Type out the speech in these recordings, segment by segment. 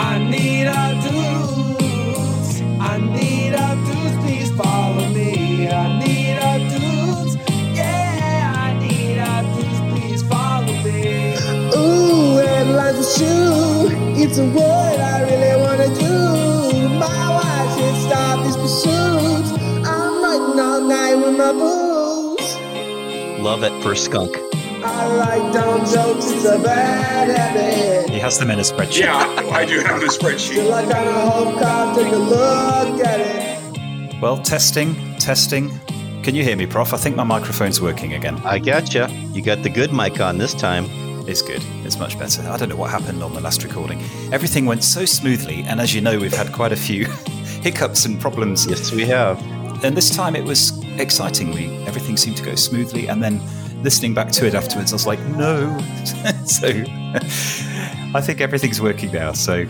I need a dudes, please follow me. I need a dudes, yeah, I need a dudes, please follow me. Ooh, red lines a shoe, it's a what I really wanna do. My wife should stop these pursuits. I'm riding all night with my booze. Love it for Skunk. I like dumb jokes, it's a bad habit. He has them in his spreadsheet. Yeah, I do have the spreadsheet. Still I kind of hope I'll take a look at it. Well, testing. Can you hear me, Prof? I think my microphone's working again. I gotcha. You got the good mic on this time. It's good. It's much better. I don't know what happened on the last recording. Everything went so smoothly, and as you know, we've had quite a few hiccups and problems. Yes, we have. And this time it was excitingly. Everything seemed to go smoothly, and then listening back to it afterwards, I was like, no. So I think everything's working now. So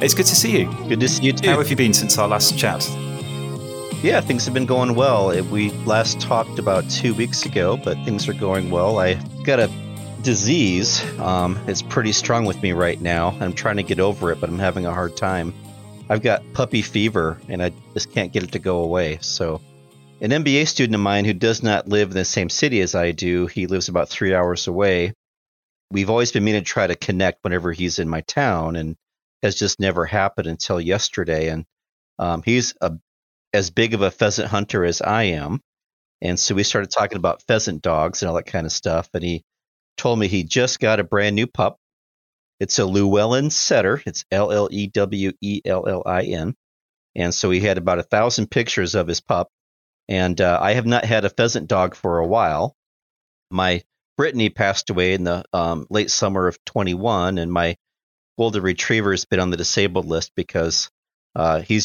it's good to see you. Good to see you too. How have you been since our last chat? Yeah, things have been going well. We last talked about 2 weeks ago, but things are going well. I got a disease. It's pretty strong with me right now. I'm trying to get over it, but I'm having a hard time. I've got puppy fever, and I just can't get it to go away. So an MBA student of mine who does not live in the same city as I do, he lives about 3 hours away. We've always been meaning to try to connect whenever he's in my town, and has just never happened until yesterday. And he's as big of a pheasant hunter as I am. And so we started talking about pheasant dogs and all that kind of stuff. And he told me he just got a brand new pup. It's a Llewellin setter. It's Llewellin. And so he had about 1,000 pictures of his pup. And I have not had a pheasant dog for a while. My Brittany passed away in the late summer of 21, and my golden retriever has been on the disabled list because he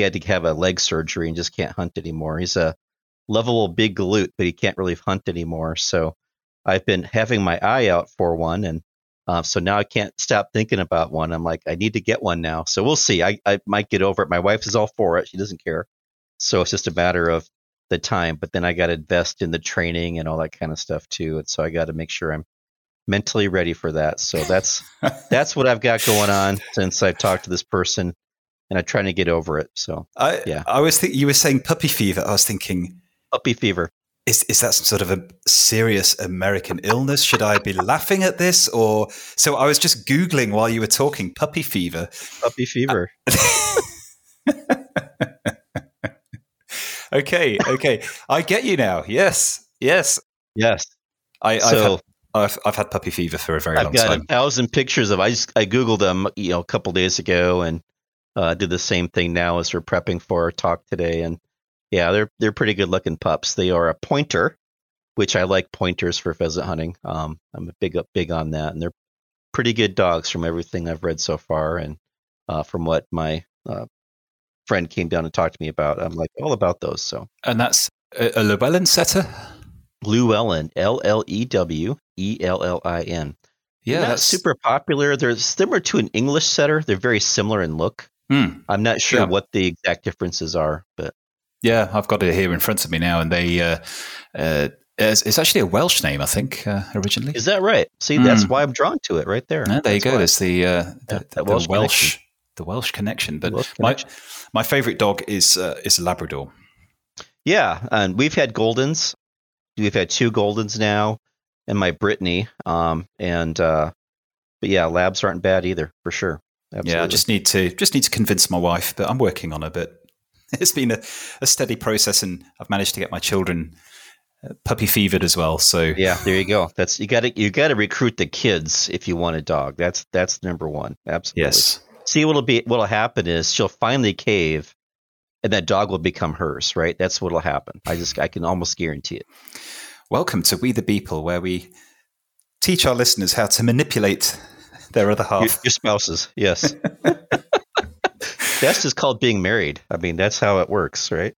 had to have a leg surgery and just can't hunt anymore. He's a lovable big galoot, but he can't really hunt anymore. So I've been having my eye out for one, and so now I can't stop thinking about one. I'm like, I need to get one now. So we'll see. I might get over it. My wife is all for it. She doesn't care. So it's just a matter of the time, but then I got to invest in the training and all that kind of stuff too. And so I got to make sure I'm mentally ready for that. So that's what I've got going on since I've talked to this person, and I'm trying to get over it. So yeah. I was thinking, you were saying puppy fever. I was thinking puppy fever. Is that some sort of a serious American illness? Should I be laughing at this? Or so I was just Googling while you were talking puppy fever. Okay. I get you now. Yes. I've had puppy fever for a very long time. I've got 1,000 pictures of. I Googled them, a couple days ago, and did the same thing now as we're prepping for our talk today. And yeah, they're pretty good looking pups. They are a pointer, which I like pointers for pheasant hunting. I'm big on that, and they're pretty good dogs from everything I've read so far, and from what my friend came down and talked to me about. I'm like all about those. So, and that's a Llewellyn setter. Llewellyn, Llewellin. Yeah, that's super popular. They're similar to an English setter. They're very similar in look. I'm not sure what the exact differences are, but yeah, I've got it here in front of me now, and they it's actually a Welsh name, I think, originally. Is that right? See, that's why I'm drawn to it right there. Yeah, there you go. It's the Welsh. Connection. The Welsh connection. But Welsh connection. My favorite dog is Labrador. Yeah, and we've had Goldens. We've had 2 Goldens now, and my Brittany. But yeah, Labs aren't bad either, for sure. Absolutely. Yeah, I just need to convince my wife, but I'm working on her. But it's been a steady process, and I've managed to get my children puppy fevered as well. So yeah, there you go. That's you got to recruit the kids if you want a dog. That's number one. Absolutely. Yes. See, what'll happen is she'll finally cave, and that dog will become hers, right? That's what'll happen. I can almost guarantee it. Welcome to We the Beeple, where we teach our listeners how to manipulate their other half. Your spouses, yes. That's just called being married. I mean, that's how it works, right?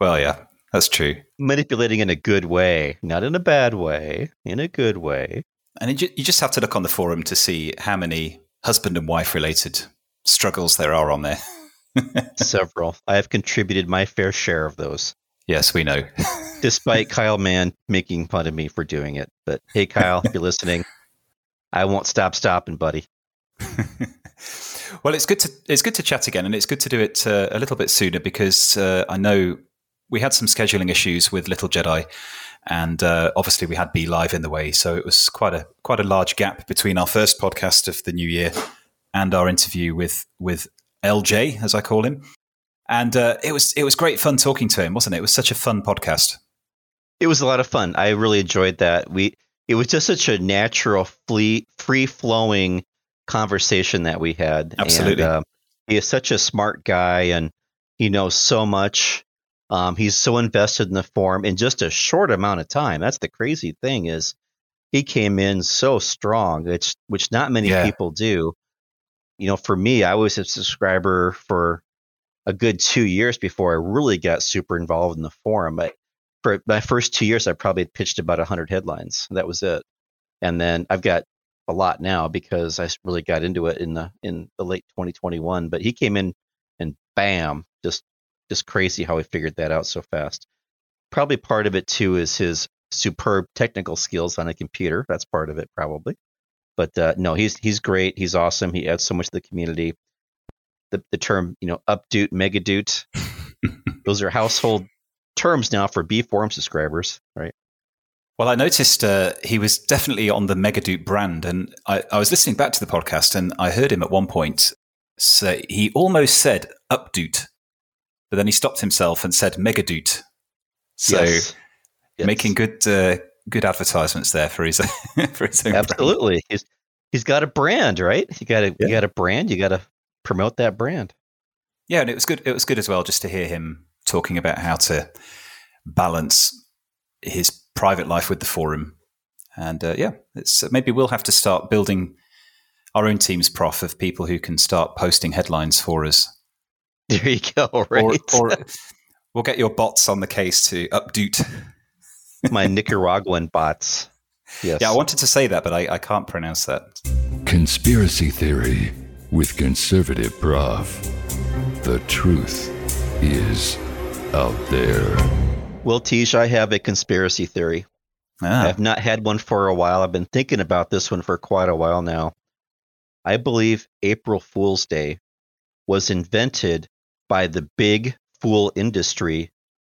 Well, yeah, that's true. Manipulating in a good way, not in a bad way, in a good way. And you just have to look on the forum to see how many husband and wife related struggles there are on there. Several. I have contributed my fair share of those. Yes, we know. Despite Kyle Mann making fun of me for doing it. But hey, Kyle, if you're listening, I won't stop stopping, buddy. Well, it's good to chat again, and it's good to do it a little bit sooner because I know we had some scheduling issues with Little Jedi, and obviously we had Bee Live in the way, so it was quite a large gap between our first podcast of the new year and our interview with LJ, as I call him. And it was great fun talking to him, wasn't it? It was such a fun podcast. It was a lot of fun. I really enjoyed that. It was just such a natural, free-flowing conversation that we had. Absolutely. And, he is such a smart guy, and he knows so much. He's so invested in the form in just a short amount of time. That's the crazy thing is he came in so strong, which not many people do. You know, for me, I was a subscriber for a good 2 years before I really got super involved in the forum. But for my first 2 years, I probably had pitched about 100 headlines. That was it. And then I've got a lot now because I really got into it in the late 2021. But he came in and bam, just crazy how he figured that out so fast. Probably part of it too is his superb technical skills on a computer. That's part of it probably. But no, he's great. He's awesome. He adds so much to the community. The term, you know, updoot, megadoot. Those are household terms now for B forum subscribers, right? Well, I noticed he was definitely on the megadoot brand, and I was listening back to the podcast, and I heard him at one point say he almost said updoot, but then he stopped himself and said megadoot. So yes. Making good advertisements there for his own absolutely. Brand. He's got a brand, right? You got a brand. You got to promote that brand. Yeah, and it was good as well just to hear him talking about how to balance his private life with the forum. And it's maybe we'll have to start building our own teams, Prof, of people who can start posting headlines for us. There you go, right? Or we'll get your bots on the case to updoot. My Nicaraguan bots. Yes. Yeah, I wanted to say that, but I can't pronounce that. Conspiracy Theory with Conservative Prof. The truth is out there. Well, Teej, I have a conspiracy theory. Ah. I have not had one for a while. I've been thinking about this one for quite a while now. I believe April Fool's Day was invented by the big fool industry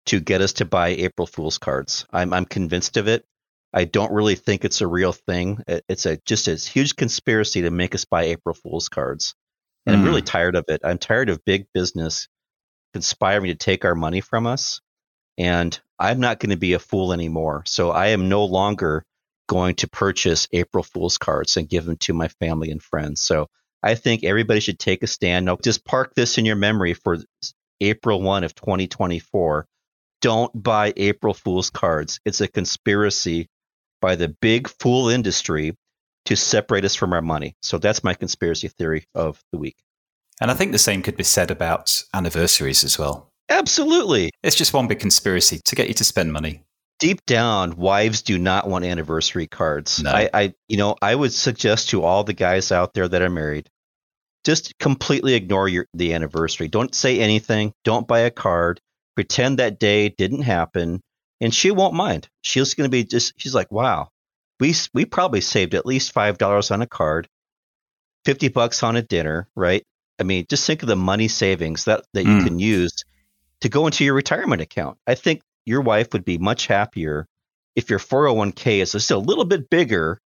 to get us to buy April Fool's cards. I'm convinced of it. I don't really think it's a real thing. It's just a huge conspiracy to make us buy April Fool's cards. And I'm really tired of it. I'm tired of big business conspiring to take our money from us. And I'm not going to be a fool anymore. So I am no longer going to purchase April Fool's cards and give them to my family and friends. So I think everybody should take a stand. Now, just park this in your memory for April 1 of 2024. Don't buy April Fool's cards. It's a conspiracy by the big fool industry to separate us from our money. So that's my conspiracy theory of the week. And I think the same could be said about anniversaries as well. Absolutely. It's just one big conspiracy to get you to spend money. Deep down, wives do not want anniversary cards. No. I would suggest to all the guys out there that are married, just completely ignore the anniversary. Don't say anything. Don't buy a card. Pretend that day didn't happen. And she won't mind. She's like, wow, we probably saved at least $5 on a card, $50 on a dinner, right? I mean, just think of the money savings that you can use to go into your retirement account. I think your wife would be much happier if your 401k is just a little bit bigger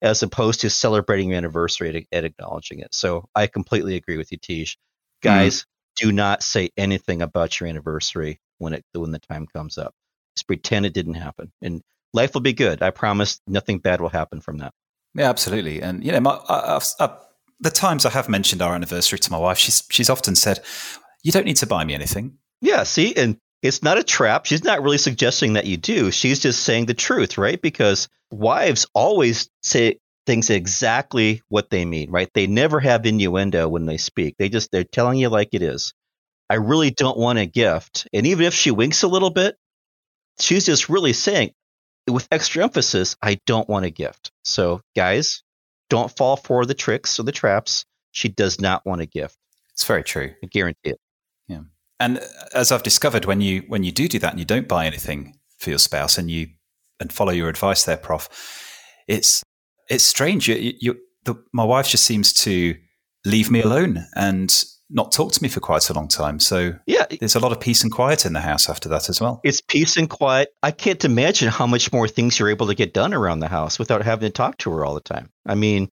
as opposed to celebrating your anniversary and acknowledging it. So I completely agree with you, Teej. Guys, do not say anything about your anniversary when the time comes up. Just pretend it didn't happen, and life will be good. I promise nothing bad will happen from that. Yeah, absolutely. And you know, the times I have mentioned our anniversary to my wife, she's often said, "You don't need to buy me anything." Yeah, see, and it's not a trap. She's not really suggesting that you do. She's just saying the truth, right? Because wives always say things exactly what they mean, right? They never have innuendo when they speak. They're telling you like it is. I really don't want a gift, and even if she winks a little bit, she's just really saying, with extra emphasis, I don't want a gift. So, guys, don't fall for the tricks or the traps. She does not want a gift. It's very true. I guarantee it. Yeah. And as I've discovered, when you do that and you don't buy anything for your spouse and you follow your advice there, Prof, it's strange. My wife just seems to leave me alone and not talk to me for quite a long time. So yeah, there's a lot of peace and quiet in the house after that as well. It's peace and quiet. I can't imagine how much more things you're able to get done around the house without having to talk to her all the time. I mean,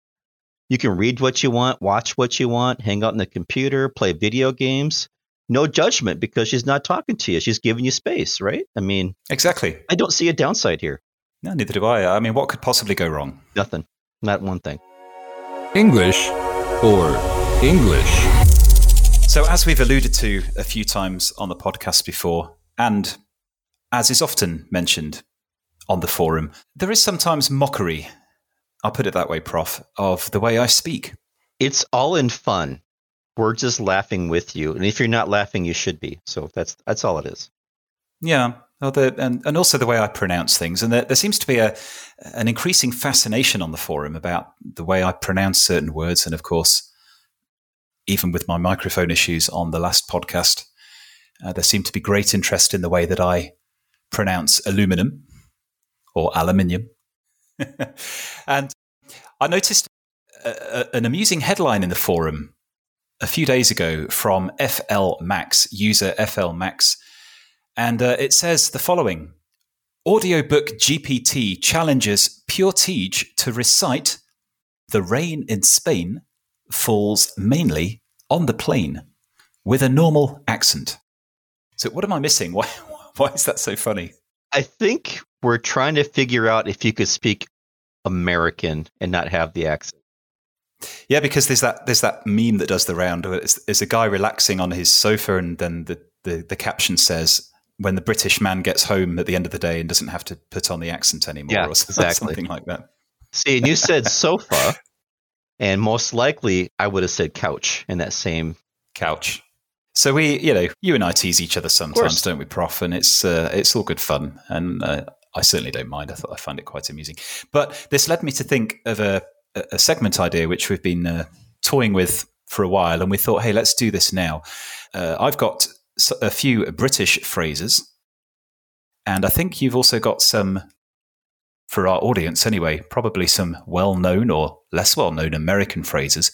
you can read what you want, watch what you want, hang out on the computer, play video games. No judgment because she's not talking to you. She's giving you space, right? I mean, exactly. I don't see a downside here. No, neither do I. I mean, what could possibly go wrong? Nothing. Not one thing. English or English. So as we've alluded to a few times on the podcast before, and as is often mentioned on the forum, there is sometimes mockery, I'll put it that way, Prof, of the way I speak. It's all in fun. We're just laughing with you. And if you're not laughing, you should be. So that's all it is. Yeah. And also the way I pronounce things. And there seems to be an increasing fascination on the forum about the way I pronounce certain words. And of course, even with my microphone issues on the last podcast, there seemed to be great interest in the way that I pronounce aluminum or aluminium. And I noticed an amusing headline in the forum a few days ago from FL Max, user FL Max. And it says the following: Audiobook GPT challenges Pure Teej to recite "The rain in Spain falls mainly on the plain" with a normal accent. So what am I missing? Why is that so funny? I think we're trying to figure out if you could speak American and not have the accent. Yeah, because there's that meme that does the round. It's a guy relaxing on his sofa, and then the caption says, "When the British man gets home at the end of the day and doesn't have to put on the accent anymore," or something like that. See, and you said sofa. And most likely, I would have said couch in that same couch. So you and I tease each other sometimes, don't we, Prof? And it's all good fun. And I certainly don't mind. I find it quite amusing. But this led me to think of a segment idea, which we've been toying with for a while. And we thought, hey, let's do this now. I've got a few British phrases. And I think you've also got some, for our audience anyway, probably some well-known or less well-known American phrases.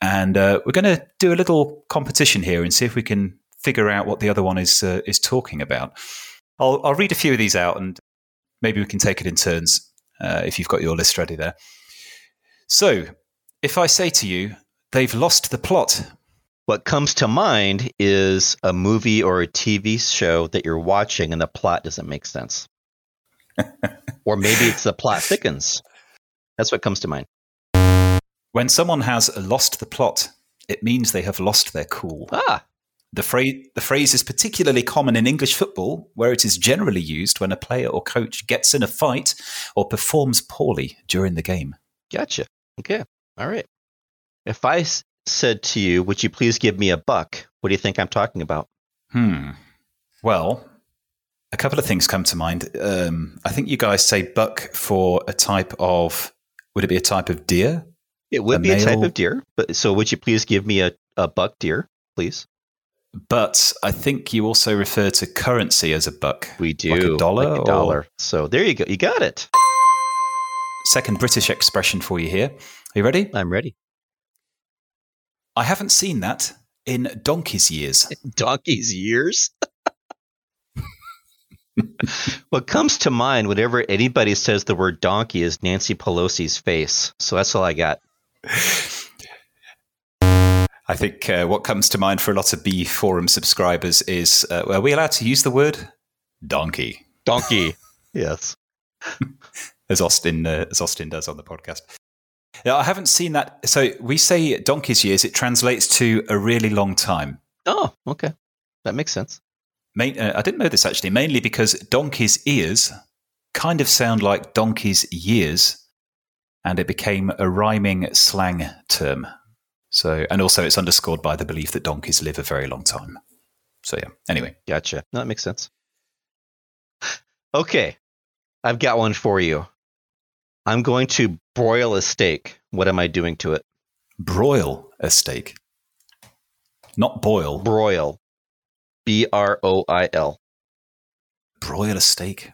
And we're going to do a little competition here and see if we can figure out what the other one is talking about. I'll read a few of these out and maybe we can take it in turns if you've got your list ready there. So if I say to you, "They've lost the plot," what comes to mind is a movie or a TV show that you're watching and the plot doesn't make sense. Or maybe it's the plot thickens. That's what comes to mind. When someone has lost the plot, it means they have lost their cool. The phrase is particularly common in English football, where it is generally used when a player or coach gets in a fight or performs poorly during the game. Gotcha. Okay. All right. If I said to you, "Would you please give me a buck?" what do you think I'm talking about? Well, a couple of things come to mind. I think you guys say buck for a type of, would it be a type of deer? It would be a type of deer. But so would you please give me a buck deer, please? But I think you also refer to currency as a buck. We do. Like a dollar? Like a dollar. So there you go. You got it. Second British expression for you here. Are you ready? I'm ready. I haven't seen that in donkey's years. Donkey's years? What comes to mind whenever anybody says the word donkey is Nancy Pelosi's face. So that's all I got. I think what comes to mind for a lot of Bee forum subscribers is, are we allowed to use the word donkey? Donkey. Yes. As Austin does on the podcast. Now, I haven't seen that. So we say donkey's years. It translates to a really long time. Oh, okay. That makes sense. I didn't know this actually, mainly because donkey's ears kind of sound like donkey's years, and it became a rhyming slang term. So, and also it's underscored by the belief that donkeys live a very long time. So yeah, anyway. Gotcha. No, that makes sense. Okay, I've got one for you. I'm going to broil a steak. What am I doing to it? Broil a steak. Not boil. Broil. B-R-O-I-L. Broil a steak.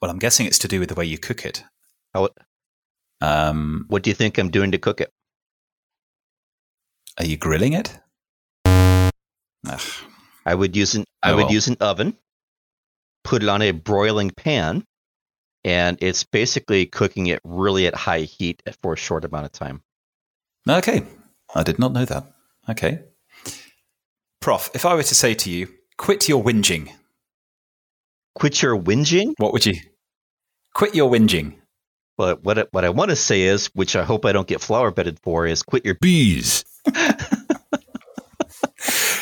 Well, I'm guessing it's to do with the way you cook it. What do you think I'm doing to cook it? Are you grilling it? Ugh. I would use an oven, put it on a broiling pan, and it's basically cooking it really at high heat for a short amount of time. Okay. I did not know that. Okay. Prof, if I were to say to you, quit your whinging. Quit your whinging? What would you? Quit your whinging. But what I want to say is, which I hope I don't get flower bedded for, is quit your bees.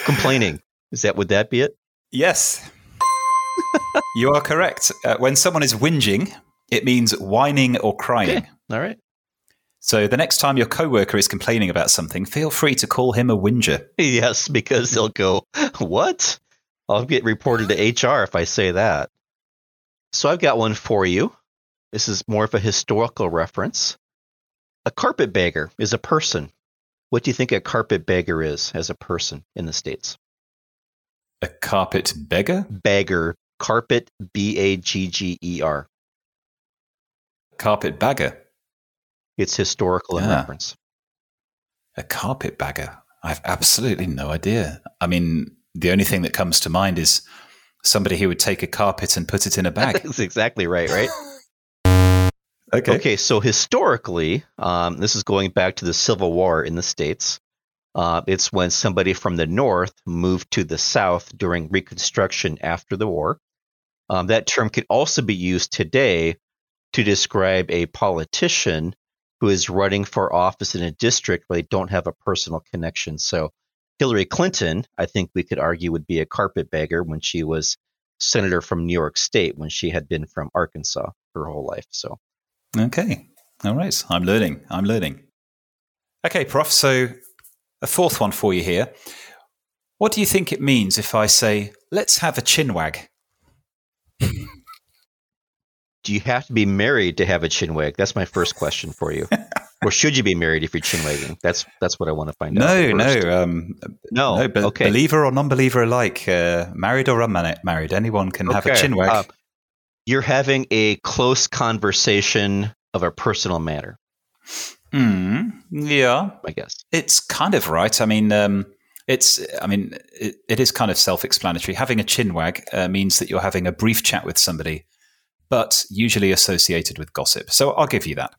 Complaining. Would that be it? Yes. You are correct. When someone is whinging, it means whining or crying. Okay. All right. So the next time your coworker is complaining about something, feel free to call him a whinger. Yes, because they'll go, what? I'll get reported to HR if I say that. So I've got one for you. This is more of a historical reference. A carpetbagger is a person. What do you think a carpetbagger is as a person in the States? A carpet beggar? Bagger. Carpet, B-A-G-G-E-R. Carpet bagger. It's historical in reference. A carpet bagger. I have absolutely no idea. I mean, the only thing that comes to mind is somebody who would take a carpet and put it in a bag. That's exactly right, right? Okay, so historically, this is going back to the Civil War in the States. It's when somebody from the North moved to the South during Reconstruction after the war. That term could also be used today to describe a politician who is running for office in a district where they don't have a personal connection. So Hillary Clinton, I think we could argue, would be a carpetbagger when she was senator from New York State, when she had been from Arkansas her whole life. So. Okay. All right. I'm learning. Okay, Prof. So a fourth one for you here. What do you think it means if I say, let's have a chinwag? Do you have to be married to have a chinwag? That's my first question for you. Or should you be married if you're chinwagging? That's what I want to find out. No. Okay. Believer or non-believer alike, married or unmarried, anyone can have a chinwag. You're having a close conversation of a personal matter. Yeah, I guess it's kind of right. I mean, it is kind of self-explanatory. Having a chinwag means that you're having a brief chat with somebody, but usually associated with gossip. So I'll give you that.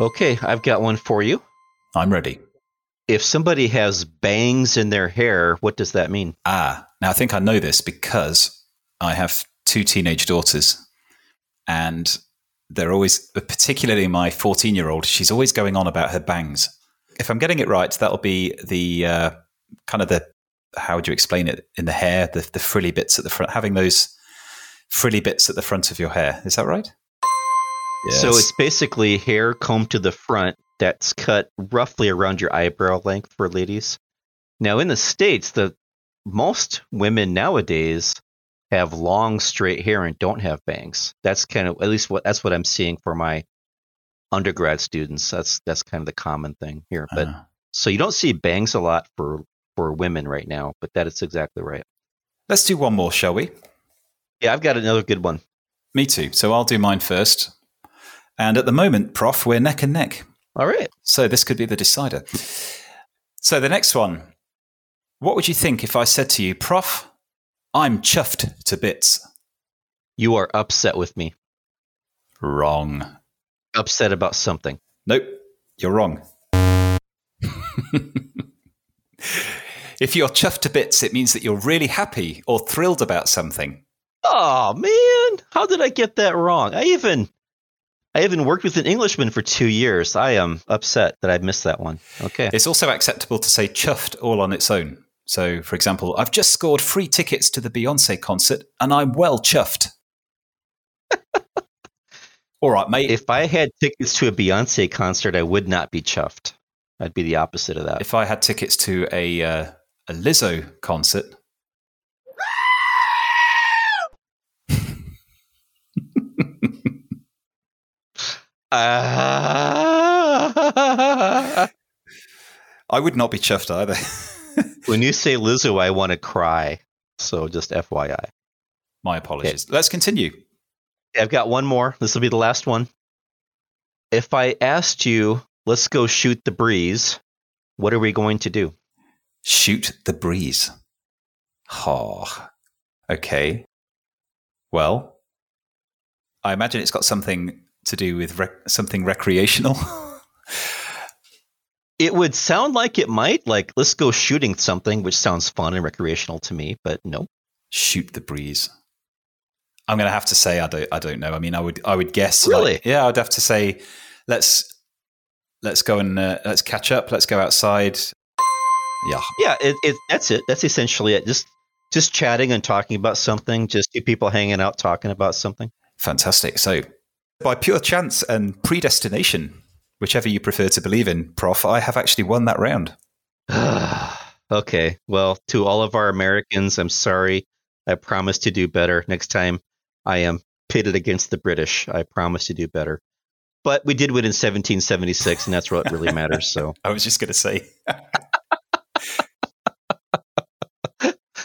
Okay, I've got one for you. I'm ready. If somebody has bangs in their hair, what does that mean? Now I think I know this because I have two teenage daughters, and they're always, particularly my 14-year-old, she's always going on about her bangs. If I'm getting it right, that'll be the kind of the, how would you explain it, in the hair, the frilly bits at the front, having those frilly bits at the front of your hair. Is that right? Yes. So it's basically hair combed to the front that's cut roughly around your eyebrow length for ladies. Now in the States, most women nowadays have long straight hair and don't have bangs. That's kind of, at least that's what I'm seeing for my undergrad students. That's kind of the common thing here. But so you don't see bangs a lot for women right now, but that is exactly right. Let's do one more, shall we? Yeah, I've got another good one. Me too. So I'll do mine first. And at the moment, Prof, we're neck and neck. All right. So this could be the decider. So the next one. What would you think if I said to you, Prof, I'm chuffed to bits? You are upset with me. Wrong. Upset about something. Nope. You're wrong. If you're chuffed to bits, it means that you're really happy or thrilled about something. Oh, man. How did I get that wrong? I even worked with an Englishman for 2 years. I am upset that I missed that one. Okay. It's also acceptable to say chuffed all on its own. So, for example, I've just scored free tickets to the Beyonce concert, and I'm well chuffed. All right, mate. If I had tickets to a Beyonce concert, I would not be chuffed. I'd be the opposite of that. If I had tickets to a Lizzo concert. I would not be chuffed either. When you say Lizzo, I want to cry. So just FYI. My apologies. Okay. Let's continue. I've got one more. This will be the last one. If I asked you, let's go shoot the breeze, What are we going to do? Shoot the breeze. Oh, okay. Well, I imagine it's got something to do with something recreational. It would sound like it might. Like, let's go shooting something, which sounds fun and recreational to me, but no. Shoot the breeze. I'm going to have to say I don't know. I mean, I would guess. Really? Like, yeah, I'd have to say let's go and let's catch up. Let's go outside. Yeah. Yeah, that's it. That's essentially it. Just chatting and talking about something. Just two people hanging out talking about something. Fantastic. So, by pure chance and predestination, whichever you prefer to believe in, Prof, I have actually won that round. Okay. Well, to all of our Americans, I'm sorry. I promise to do better. Next time I am pitted against the British. I promise to do better. But we did win in 1776, and that's what really matters. So I was just going to say.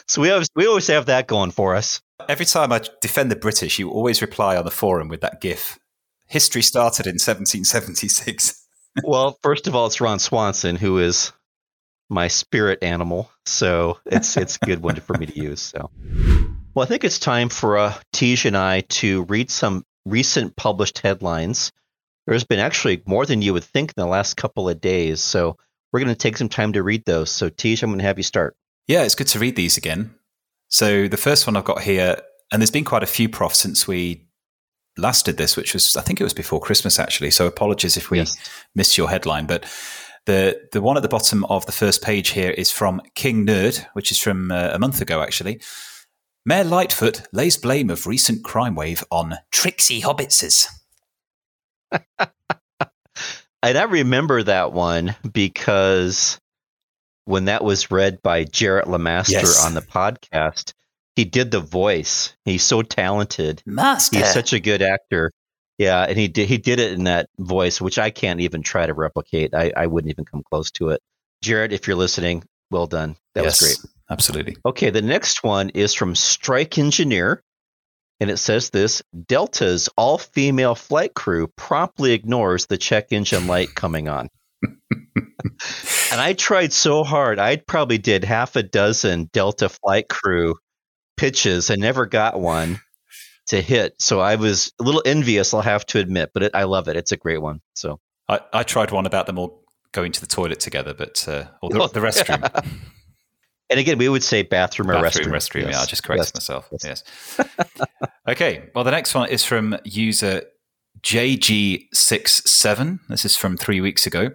So we always have that going for us. Every time I defend the British, you always reply on the forum with that gif. History started in 1776. Well, first of all, it's Ron Swanson, who is my spirit animal. So it's a good one for me to use. So, well, I think it's time for Teej and I to read some recent published headlines. There's been actually more than you would think in the last couple of days. So we're going to take some time to read those. So Teej, I'm going to have you start. Yeah, it's good to read these again. So the first one I've got here, and there's been quite a few, Prof, since we last did this, which was, I think it was before Christmas, actually. So apologies if we missed your headline. But the one at the bottom of the first page here is from King Nerd, which is from a month ago, actually. Mayor Lightfoot lays blame of recent crime wave on tricksy hobbitses. And I remember that one because when that was read by Jarrett LeMaster on the podcast, he did the voice. He's so talented. Master. He's such a good actor. Yeah, and he did it in that voice, which I can't even try to replicate. I wouldn't even come close to it. Jarrett, if you're listening, well done. That was great. Absolutely. Okay, the next one is from Strike Engineer, and it says this: Delta's all-female flight crew promptly ignores the check engine light coming on. And I tried so hard. I probably did half a dozen Delta flight crew pitches. I never got one to hit. So I was a little envious, I'll have to admit, but I love it. It's a great one. So I tried one about them all going to the toilet together, but the restroom. And again, we would say bathroom or restroom. Yes. Yeah, I just corrected myself. Yes. Okay. Well, the next one is from user jg67. This is from 3 weeks ago.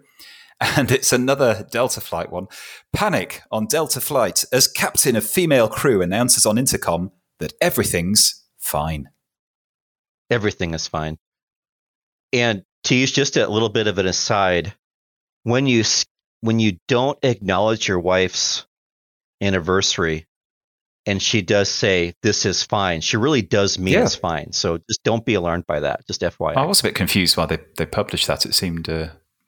And it's another Delta flight one. Panic on Delta flight as captain of female crew announces on intercom that everything's fine. Everything is fine. And to use just a little bit of an aside, when you don't acknowledge your wife's anniversary and she does say this is fine, she really does mean it's fine. So just don't be alarmed by that. Just FYI. I was a bit confused why they published that. It seemed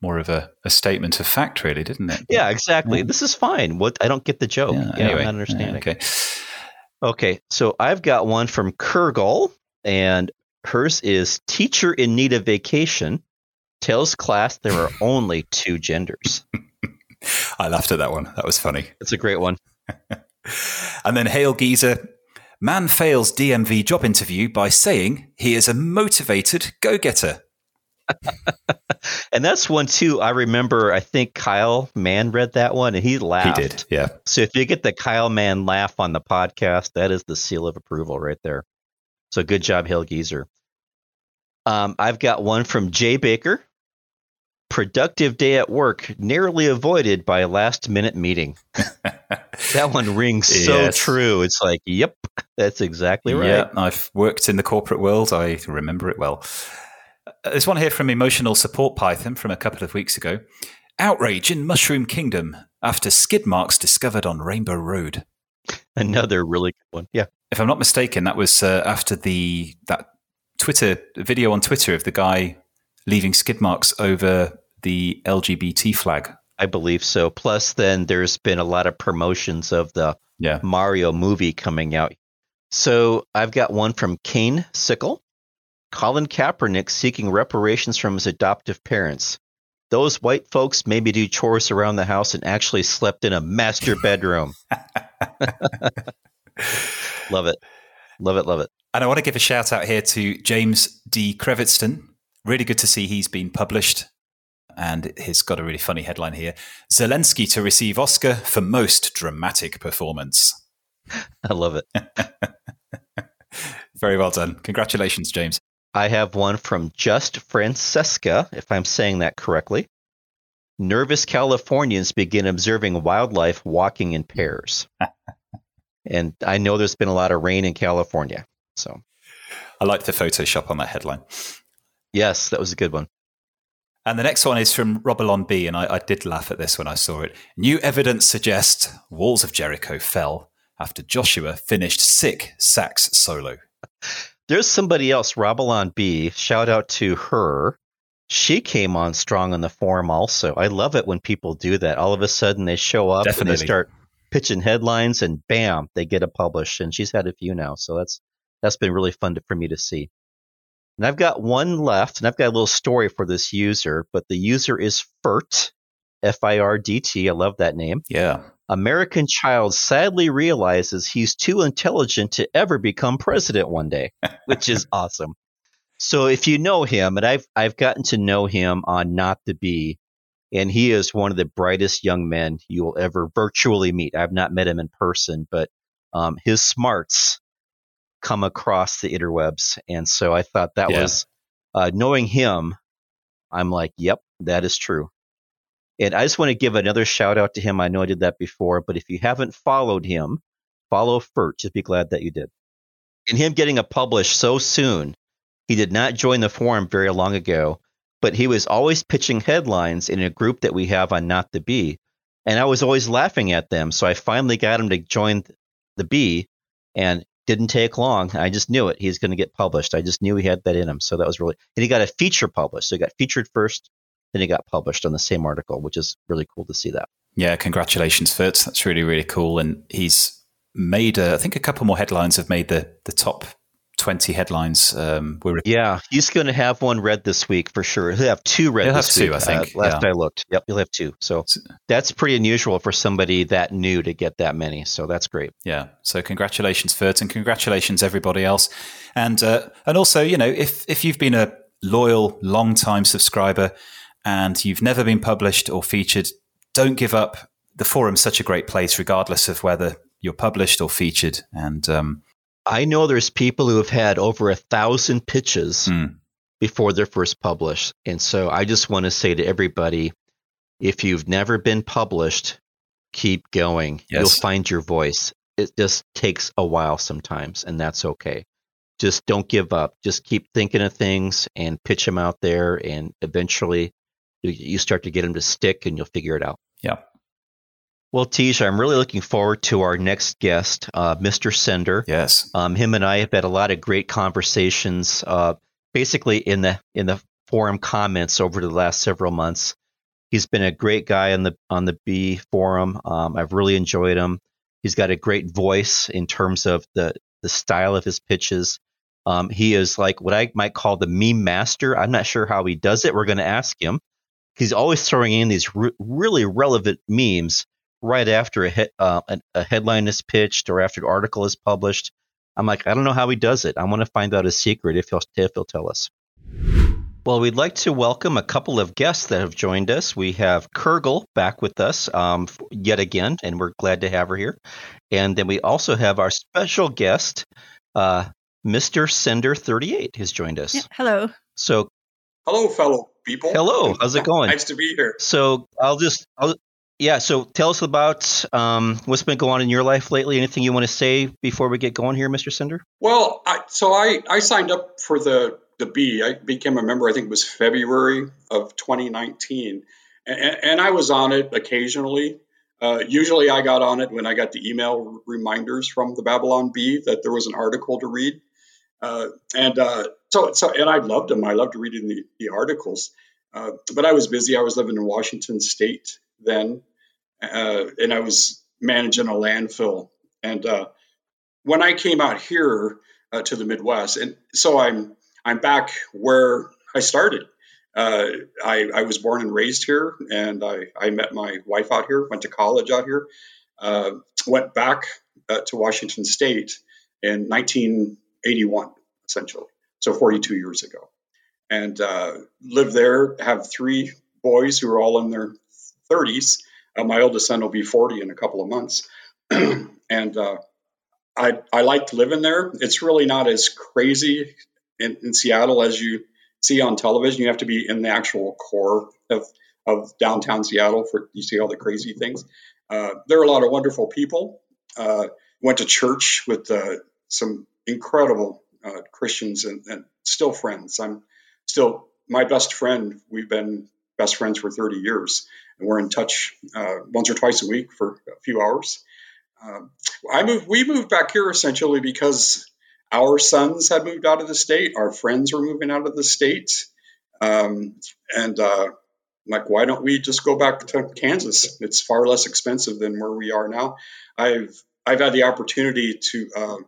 more of a statement of fact, really, didn't it? Yeah, exactly. This is fine. What? I don't get the joke. Yeah, anyway, I'm not understanding. Yeah, okay. Okay, so I've got one from Kirgol, and hers is Teacher in Need of Vacation tells class there are only two genders. I laughed at that one. That was funny. It's a great one. And then Hail Geezer, man fails DMV job interview by saying he is a motivated go-getter. And that's one, too. I remember, I think Kyle Mann read that one, and he laughed. He did, yeah. So if you get the Kyle Mann laugh on the podcast, that is the seal of approval right there. So good job, Hill Geezer. I've got one from Jay Baker. Productive day at work nearly avoided by last-minute meeting. That one rings so true. It's like, yep, that's exactly right. Yeah, I've worked in the corporate world. I remember it well. There's one here from Emotional Support Python from a couple of weeks ago. Outrage in Mushroom Kingdom after skid marks discovered on Rainbow Road. Another really good one. Yeah. If I'm not mistaken, that was after that Twitter video on Twitter of the guy leaving skid marks over the LGBT flag. I believe so. Plus, then there's been a lot of promotions of the Mario movie coming out. So I've got one from Kane Sickle. Colin Kaepernick seeking reparations from his adoptive parents. Those white folks made me do chores around the house and actually slept in a master bedroom. Love it. Love it. Love it. And I want to give a shout out here to James D. Creviston. Really good to see he's been published. And he's got a really funny headline here. Zelensky to receive Oscar for most dramatic performance. I love it. Very well done. Congratulations, James. I have one from Just Francesca, if I'm saying that correctly. Nervous Californians begin observing wildlife walking in pairs. And I know there's been a lot of rain in California. So I like the Photoshop on that headline. Yes, that was a good one. And the next one is from Rabalon B, and I did laugh at this when I saw it. New evidence suggests walls of Jericho fell after Joshua finished sick sax solo. There's somebody else, Rabalon B. Shout out to her. She came on strong on the forum also. I love it when people do that. All of a sudden they show up and they start pitching headlines and bam, they get a publish. And she's had a few now. So that's been really fun for me to see. And I've got one left, and I've got a little story for this user, but the user is Firt, F-I-R-D-T. I love that name. Yeah. American child sadly realizes he's too intelligent to ever become president one day, which is awesome. So if you know him, and I've gotten to know him on Not The Bee, and he is one of the brightest young men you will ever virtually meet. I've not met him in person, but his smarts come across the interwebs. And so I thought that was knowing him, I'm like, yep, that is true. And I just want to give another shout out to him. I know I did that before, but if you haven't followed him, follow Firt. Just be glad that you did. And him getting a publish so soon, he did not join the forum very long ago, but he was always pitching headlines in a group that we have on Not The Bee. And I was always laughing at them. So I finally got him to join the Bee, and didn't take long. I just knew it. He's going to get published. I just knew he had that in him. So that was really, and he got a feature published. So he got featured first, then he got published on the same article, which is really cool to see that. Yeah. Congratulations, Fitz. That's really, really cool. And he's made, I think a couple more headlines have made the top 20 headlines. Yeah. He's going to have one read this week for sure. He'll have two read this week. I think. Last I looked. Yep. He'll have two. So that's pretty unusual for somebody that new to get that many. So that's great. Yeah. So congratulations, Fert, and congratulations, everybody else. And also, you know, if you've been a loyal, long-time subscriber and you've never been published or featured, don't give up. The forum's such a great place, regardless of whether you're published or featured. And, I know there's people who have had over 1,000 pitches before they're first published. And so I just want to say to everybody, if you've never been published, keep going. Yes. You'll find your voice. It just takes a while sometimes, and that's okay. Just don't give up. Just keep thinking of things and pitch them out there, and eventually you start to get them to stick, and you'll figure it out. Yeah. Well, Teej, I'm really looking forward to our next guest, Mr. Sender. Yes. Him and I have had a lot of great conversations, basically in the forum comments over the last several months. He's been a great guy on the Bee forum. I've really enjoyed him. He's got a great voice in terms of the style of his pitches. He is like what I might call the meme master. I'm not sure how he does it. We're going to ask him. He's always throwing in these really relevant memes right after a headline is pitched or after an article is published. I'm like, I don't know how he does it. I want to find out his secret if he'll tell us. Well, we'd like to welcome a couple of guests that have joined us. We have Kirgol back with us yet again, and we're glad to have her here. And then we also have our special guest, Mr. Sender38 has joined us. Yeah, hello. So, hello, fellow people. Hello. How's it going? Nice to be here. So So tell us about what's been going on in your life lately. Anything you want to say before we get going here, Mr. Sender? Well, I signed up for the Bee. I became a member, I think it was February of 2019. And I was on it occasionally. Usually I got on it when I got the email reminders from the Rabalon Bee that there was an article to read. And I loved them. I loved reading the articles. But I was busy. I was living in Washington State then. And I was managing a landfill. And when I came out here to the Midwest, and so I'm back where I started, I was born and raised here, and I met my wife out here, went to college out here, went back to Washington State in 1981, essentially, so 42 years ago, and lived there, have three boys who are all in their 30s. My oldest son will be 40 in a couple of months, and I liked living there. It's really not as crazy in Seattle as you see on television. You have to be in the actual core of downtown Seattle for you see all the crazy things. There are a lot of wonderful people. Went to church with some incredible Christians and still friends. I'm still my best friend. We've been best friends for 30 years, and we're in touch once or twice a week for a few hours. We moved back here essentially because our sons had moved out of the state. Our friends were moving out of the state. Like, why don't we just go back to Kansas? It's far less expensive than where we are now. I've had the opportunity to